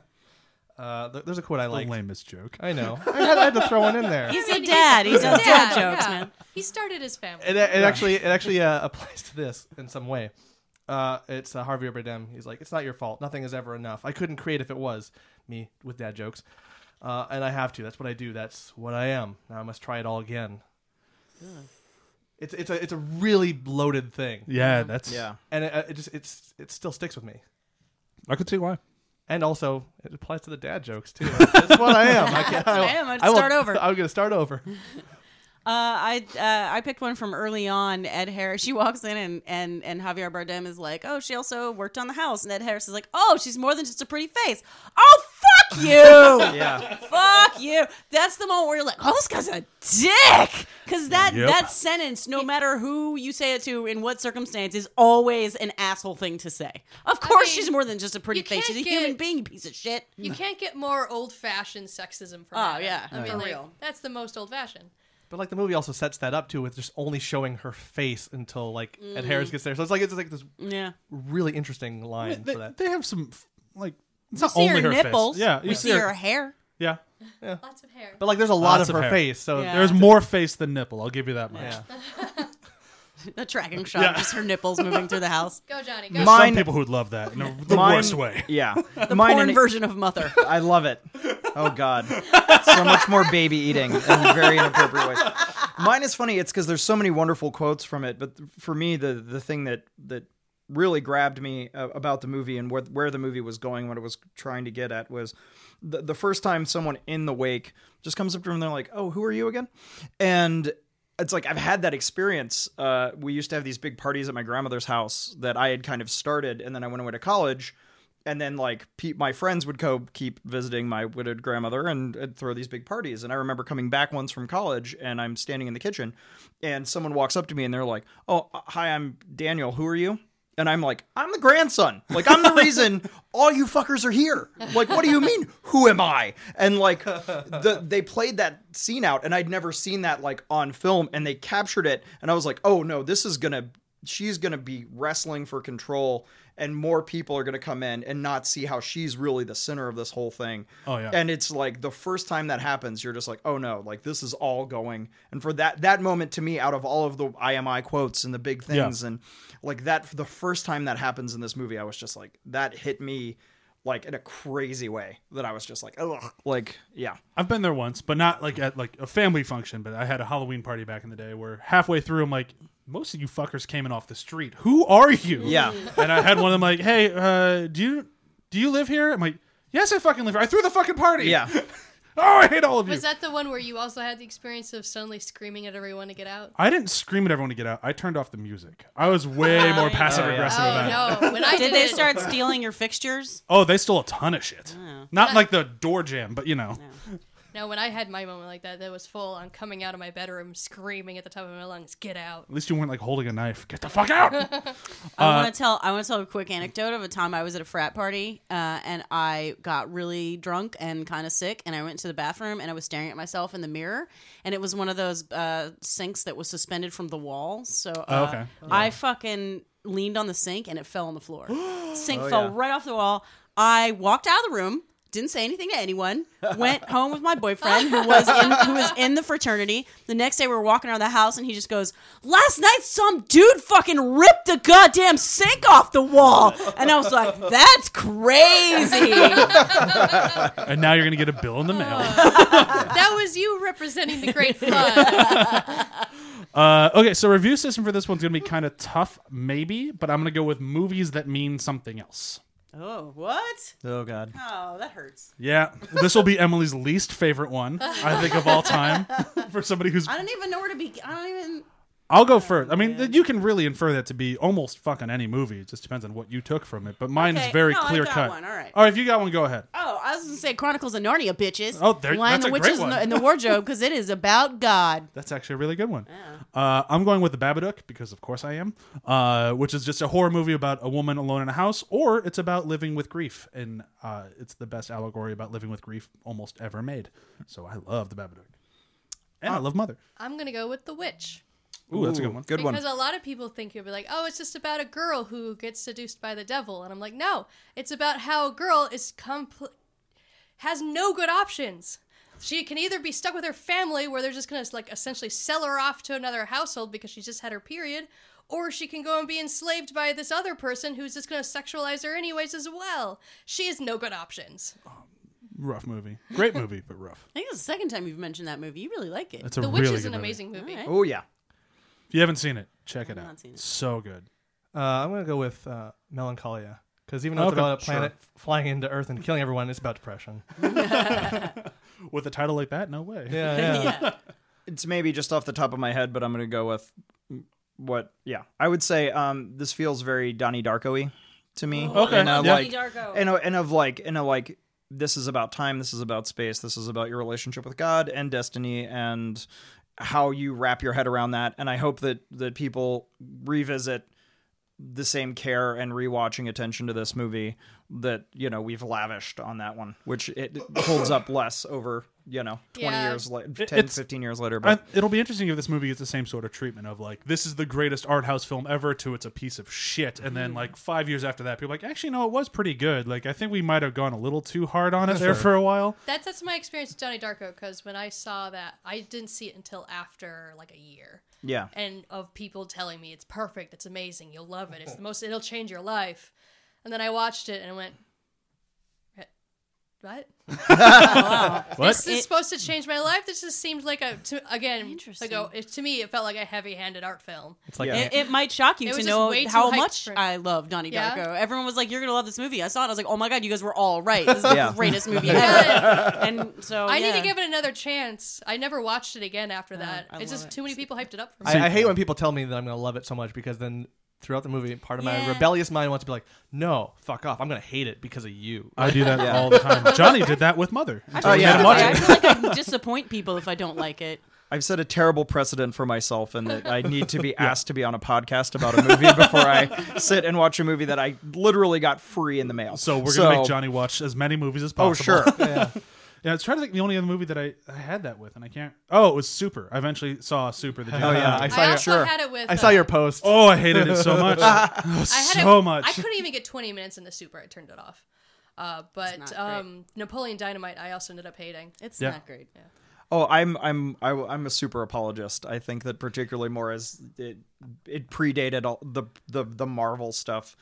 Uh, there's a quote I like. The lamest joke. I know. I had, I had to throw one in there. He's a dad. He does dad, dad jokes, yeah. man. He started his family. It, it yeah. actually, it actually uh, applies to this in some way. Uh, it's uh, Javier Bardem. He's like, "It's not your fault. Nothing is ever enough. I couldn't create if it was me with dad jokes, uh, and I have to. That's what I do. That's what I am. Now I must try it all again." Yeah. It's it's a it's a really loaded thing. Yeah, that's yeah, and it, it just it's it still sticks with me. I could see why. And also, it applies to the dad jokes, too. That's what I am. I can't, That's I, what I am. I'd I start will, over. I'm going to start over. Uh, I uh, I picked one from early on. Ed Harris, she walks in, and, and, and Javier Bardem is like, "Oh, she also worked on the house." And Ed Harris is like, "Oh, she's more than just a pretty face." Oh, fuck you. yeah. Fuck you. That's the moment where you're like, oh, this guy's a dick. Because that, yep. that sentence, no matter who you say it to, in what circumstance, is always an asshole thing to say. Of course I mean, she's more than just a pretty face. She's a get, human being, piece of shit. You can't get more old-fashioned sexism from that. Oh, yeah. I mean, for like, real. That's the most old-fashioned. But, like, the movie also sets that up, too, with just only showing her face until, like, mm. Ed Harris gets there. So it's like it's like this yeah. really interesting line I mean, they, for that. They have some, like, it's we not only her, her nipples. Face. Yeah, we see her, her hair. Yeah. Yeah. Lots of hair. But like there's a lot Lots of her hair. face. So yeah. There's more face than nipple. I'll give you that much. Yeah. The tracking shot, yeah. Just her nipples moving through the house. Go, Johnny, go. There's mine, some people who'd love that in a, the mine, worst way. Yeah. The mine porn version of Mother. I love it. Oh, God. So much more baby eating in very inappropriate ways. Mine is funny. It's because there's so many wonderful quotes from it. But for me, the, the thing that... that really grabbed me uh, about the movie and where, where the movie was going, what it was trying to get at was the, the first time someone in the wake just comes up to him and they're like, oh, who are you again? And it's like, I've had that experience. Uh, we used to have these big parties at my grandmother's house that I had kind of started. And then I went away to college and then like pe- my friends would go keep visiting my widowed grandmother and, and throw these big parties. And I remember coming back once from college and I'm standing in the kitchen and someone walks up to me and they're like, oh, hi, I'm Daniel. Who are you? And I'm like, I'm the grandson. Like, I'm the reason all you fuckers are here. Like, what do you mean? Who am I? And like, the, they played that scene out and I'd never seen that like on film and they captured it. And I was like, oh no, this is going to, she's going to be wrestling for control and more people are going to come in and not see how she's really the center of this whole thing. Oh yeah. And it's like the first time that happens, you're just like, oh no, like this is all going. And for that, that moment to me out of all of the I M I quotes and the big things yeah. and like that, the first time that happens in this movie, I was just like, that hit me like in a crazy way that I was just like, oh, like, yeah, I've been there once, but not like at like a family function, but I had a Halloween party back in the day where halfway through I'm like, most of you fuckers came in off the street. Who are you? Yeah. And I had one of them like, hey, uh, do you, do you live here? I'm like, yes, I fucking live here. I threw the fucking party. Yeah. Oh, I hate all of you. Was that the one where you also had the experience of suddenly screaming at everyone to get out? I didn't scream at everyone to get out. I turned off the music. I was way more passive aggressive than that. Oh, no. When I did, did they it... start stealing your fixtures? Oh, they stole a ton of shit. Oh. Not I... like the door jam, but you know. No. no, when I had my moment like that, that was full on coming out of my bedroom, screaming at the top of my lungs, get out. At least you weren't like holding a knife. Get the fuck out. uh, I want to tell I want to tell a quick anecdote of a time I was at a frat party uh, and I got really drunk and kind of sick and I went to the bathroom and I was staring at myself in the mirror and it was one of those uh, sinks that was suspended from the wall. So uh, oh, okay. yeah. I fucking leaned on the sink and it fell on the floor. Sink oh, fell yeah. right off the wall. I walked out of the room. Didn't say anything to anyone. Went home with my boyfriend who was in, who was in the fraternity. The next day we were walking around the house and he just goes, last night some dude fucking ripped the goddamn sink off the wall. And I was like, that's crazy. And now you're going to get a bill in the mail. That was you representing the great fun. Uh, okay, so review system for this one's going to be kind of tough maybe, but I'm going to go with movies that mean something else. Oh, what? Oh, God. Oh, that hurts. Yeah. This will be Emily's least favorite one, I think, of all time. For somebody who's... I don't even know where to be... I don't even... I'll go first. I mean, yeah. You can really infer that to be almost fucking any movie. It just depends on what you took from it. But mine okay. is very no, clear cut. I got one. All right. All right, if you got one, go ahead. Oh, I was going to say Chronicles of Narnia, bitches. Oh, there, that's the a great one. In the, the wardrobe, because it is about God. That's actually a really good one. Yeah. Uh, I'm going with The Babadook, because of course I am, uh, which is just a horror movie about a woman alone in a house, or it's about living with grief. And uh, it's the best allegory about living with grief almost ever made. So I love The Babadook. And uh, I love Mother. I'm going to go with The Witch. Ooh, that's a good one. Good because one. Because a lot of people think you'll be like, oh, it's just about a girl who gets seduced by the devil. And I'm like, no, it's about how a girl is compl- has no good options. She can either be stuck with her family where they're just going to like essentially sell her off to another household because she's just had her period, or she can go and be enslaved by this other person who's just going to sexualize her anyways as well. She has no good options. Oh. Rough movie. Great movie, but rough. I think it's the second time you've mentioned that movie. You really like it. It's a the Witch really is an movie. Amazing movie. Right. Oh, yeah. If you haven't seen it, check it out. It. So good. Uh, I'm going to go with uh, Melancholia. Because even though okay. it's about a planet sure. flying into Earth and killing everyone, it's about depression. With a title like that? No way. Yeah, yeah. yeah. It's maybe just off the top of my head, but I'm going to go with what, yeah. I would say um, this feels very Donnie Darko-y to me. Oh, okay. And, uh, Donnie like, Darko. And, uh, and of like, and of like, this is about time, this is about space, this is about your relationship with God and destiny and... how you wrap your head around that. And I hope that, that people revisit the same care and rewatching attention to this movie that, you know, we've lavished on that one, which it holds up less over, you know, twenty yeah. years later, ten, it's, fifteen years later. But I, it'll be interesting if this movie gets the same sort of treatment of like, this is the greatest art house film ever to it's a piece of shit. And then like five years after that, people are like, actually, no, it was pretty good. Like, I think we might have gone a little too hard on it sure. there for a while. That's, that's my experience with Donnie Darko, because when I saw that, I didn't see it until after like a year. Yeah. And of people telling me it's perfect, it's amazing, you'll love it, it's the most, it'll change your life. And then I watched it and went, what? oh, wow. What? This is it, supposed to change my life? This just seemed like a, to, again, like a, it, to me, it felt like a heavy-handed art film. It's like yeah. it, it might shock you it to know how much for... I love Donnie yeah. Darko. Everyone was like, you're going to love this movie. I saw it. I was like, oh my God, you guys were all right. This is yeah. the greatest movie ever. Yeah. And so, I yeah. need to give it another chance. I never watched it again after that. Uh, it's just it. too many people hyped it up for me. I, I hate when people tell me that I'm going to love it so much, because then... throughout the movie, part of yeah. my rebellious mind wants to be like, no, fuck off. I'm going to hate it because of you. I do that yeah. all the time. Johnny did that with Mother. Oh, yeah. I feel like I can disappoint people if I don't like it. I've set a terrible precedent for myself in that I need to be asked yeah. to be on a podcast about a movie before I sit and watch a movie that I literally got free in the mail. So we're so, going to make Johnny watch as many movies as possible. Oh, sure. yeah. Yeah, I was trying to think the only other movie that I, I had that with, and I can't... Oh, it was Super. I eventually saw Super. The oh, yeah. I, saw I your, also sure. had it with... I uh, saw your post. Oh, I hated it so much. I had so it, much. I couldn't even get twenty minutes into Super. I turned it off. Uh, but um, Napoleon Dynamite, I also ended up hating. It's yeah. not great. Yeah. Oh, I'm I'm I, I'm a super apologist. I think that particularly more as it, it predated all the, the, the Marvel stuff.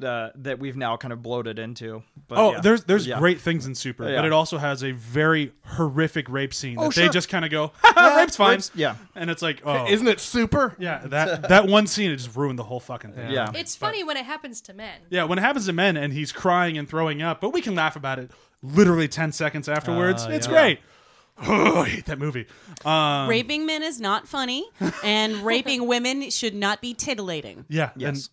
Uh, that we've now kind of bloated into. But oh, yeah. there's there's yeah. great things in Super, yeah. but it also has a very horrific rape scene that oh, sure. they just kind of go, yeah, rape's fine. Rape's, yeah. And it's like, oh. Isn't it Super? Yeah, that that one scene, it just ruined the whole fucking thing. Yeah. It's but, funny when it happens to men. Yeah, when it happens to men and he's crying and throwing up, but we can laugh about it literally ten seconds afterwards. Uh, it's yeah. great. Oh, I hate that movie. Um, raping men is not funny, and raping women should not be titillating. Yeah, yes.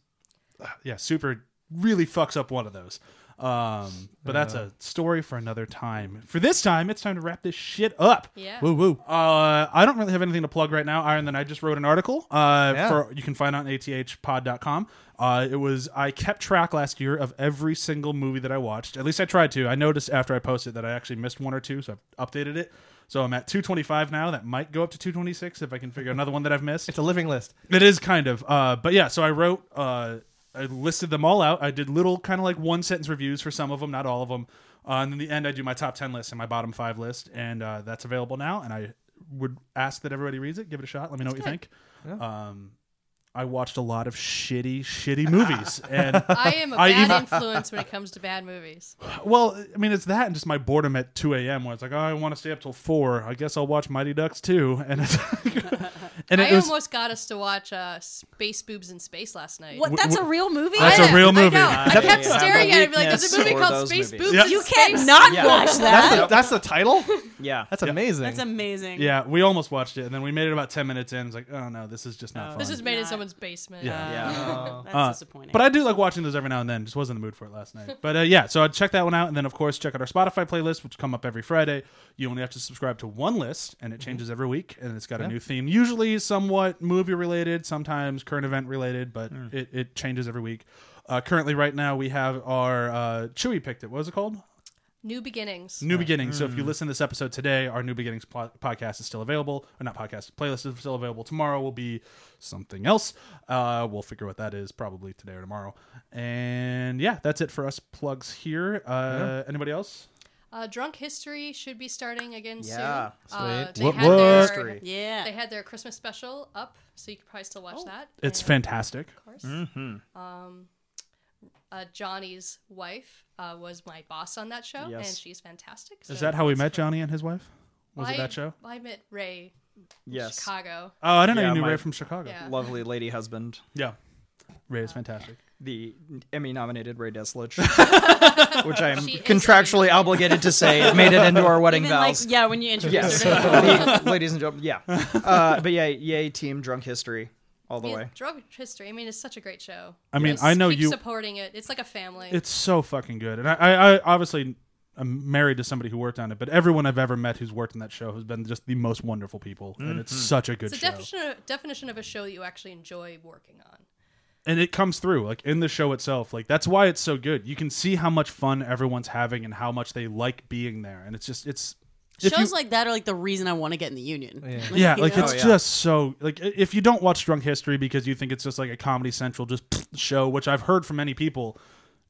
And, uh, yeah, Super... really fucks up one of those. Um, but that's a story for another time. For this time, it's time to wrap this shit up. Yeah. Woo woo. Uh, I don't really have anything to plug right now, Iron. Then I just wrote an article uh, yeah. for you can find it on A T H pod dot com. Uh, it was, I kept track last year of every single movie that I watched. At least I tried to. I noticed after I posted that I actually missed one or two, so I've updated it. So I'm at two twenty-five now. That might go up to two twenty-six if I can figure out another one that I've missed. It's a living list. It is kind of. Uh, but yeah, so I wrote... Uh, I listed them all out. I did little kind of like one sentence reviews for some of them, not all of them. Uh, and in the end, I do my top ten list and my bottom five list. And uh, that's available now. And I would ask that everybody reads it. Give it a shot. Let me know that's what good. You think. Yeah. Um, I watched a lot of shitty, shitty movies. and I am a bad even... influence when it comes to bad movies. Well, I mean, it's that and just my boredom at two a.m. where it's like, oh, I want to stay up till four. I guess I'll watch Mighty Ducks two. And it's like... And I was, almost got us to watch uh, Space Boobs in Space last night. What? That's a real movie? That's I, a real movie. I, I kept staring at it and be like, there's a movie called Space movies. Boobs yep. in You can't not yeah. watch that. That's the, that's the title? Yeah. That's yep. amazing. That's amazing. Yeah, we almost watched it, and then we made it about ten minutes in. It's like, oh, no, this is just not oh, fun. This is made not. in someone's basement. Yeah. yeah. Oh. That's uh, disappointing. But I do like watching those every now and then. Just wasn't in the mood for it last night. But uh, yeah, so I'd check that one out, and then, of course, check out our Spotify playlist, which come up every Friday. You only have to subscribe to one list, and it changes every week, and it's got a new theme. Usually, somewhat movie related, sometimes current event related, but mm. it, it changes every week. Uh, currently, right now, we have our uh, Chewy picked it. What was it called? New Beginnings. New right. Beginnings. Mm. So if you listen to this episode today, our New Beginnings po- podcast is still available. Or not podcast, playlist is still available. Tomorrow will be something else. Uh, we'll figure what that is probably today or tomorrow. And yeah, that's it for us plugs here. Uh, yeah. Anybody else? Uh, Drunk History should be starting again yeah, soon. Uh, they what, had their, yeah, they had their Christmas special up, so you could probably still watch oh, that. It's and, fantastic. Of course. Mm-hmm. Um, uh, Johnny's wife uh, was my boss on that show, yes. and she's fantastic. So Is that how we met Johnny and his wife? Was I, it that show? I met Ray from yes. Chicago. Oh, I didn't yeah, know you knew Ray from Chicago. Yeah. Lovely lady husband. Yeah. Ray is uh, fantastic. The Emmy-nominated Ray Deslich, which I am she contractually obligated to say, it made it into our wedding Even vows. Like, yeah, when you introduced yes. her. The, ladies and gentlemen, yeah. Uh, but yeah, yay, team Drunk History, all the yeah, way. Drunk History, I mean, it's such a great show. I mean, I, I know keep you... supporting it. It's like a family. It's so fucking good. And I, I, I obviously... I'm married to somebody who worked on it, but everyone I've ever met who's worked in that show has been just the most wonderful people, mm-hmm. and it's such a good it's a show. It's a definition of a show that you actually enjoy working on. And it comes through, like, in the show itself. Like, that's why it's so good. You can see how much fun everyone's having and how much they like being there. And it's just, it's... Shows you, like that are, like, the reason I want to get in the union. Yeah, like, yeah, like it's oh, yeah. just so... Like, if you don't watch Drunk History because you think it's just, like, a Comedy Central just show, which I've heard from many people,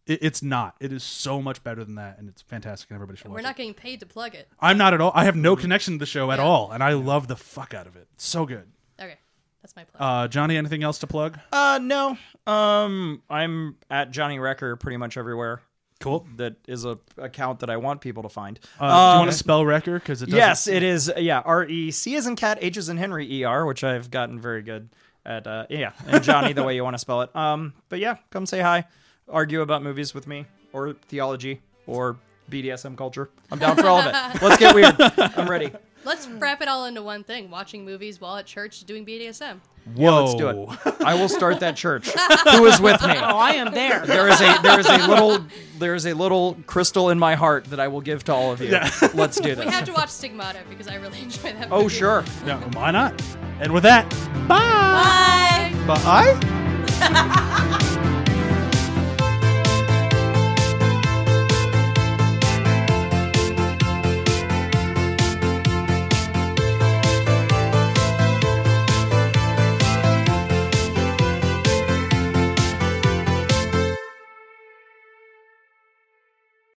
it, it's not. It is so much better than that, and it's fantastic, and everybody should and watch it. We're not it. getting paid to plug it. I'm not at all. I have no connection to the show yeah. at all, and I love the fuck out of it. It's so good. Okay. That's my plug. Uh, Johnny, anything else to plug? Uh, no. Um, I'm at Johnny Recker pretty much everywhere. Cool. That is a account that I want people to find. Uh, um, do you want to spell Recker? Because it doesn't. Yes, it is. Yeah, R E C as in cat, H as in Henry, E R, which I've gotten very good at. Uh, yeah, and Johnny the way you want to spell it. Um, but yeah, come say hi, argue about movies with me, or theology, or B D S M culture. I'm down for all of it. Let's get weird. I'm ready. Let's wrap it all into one thing. Watching movies while at church doing B D S M. Whoa. Yeah, let's do it. I will start that church. Who is with me? Oh, I am there. There is a there is a little there is a little crystal in my heart that I will give to all of you. Yeah. Let's do this. We have to watch Stigmata because I really enjoy that movie. Oh, sure. No, why not? And with that, bye. Bye. Bye.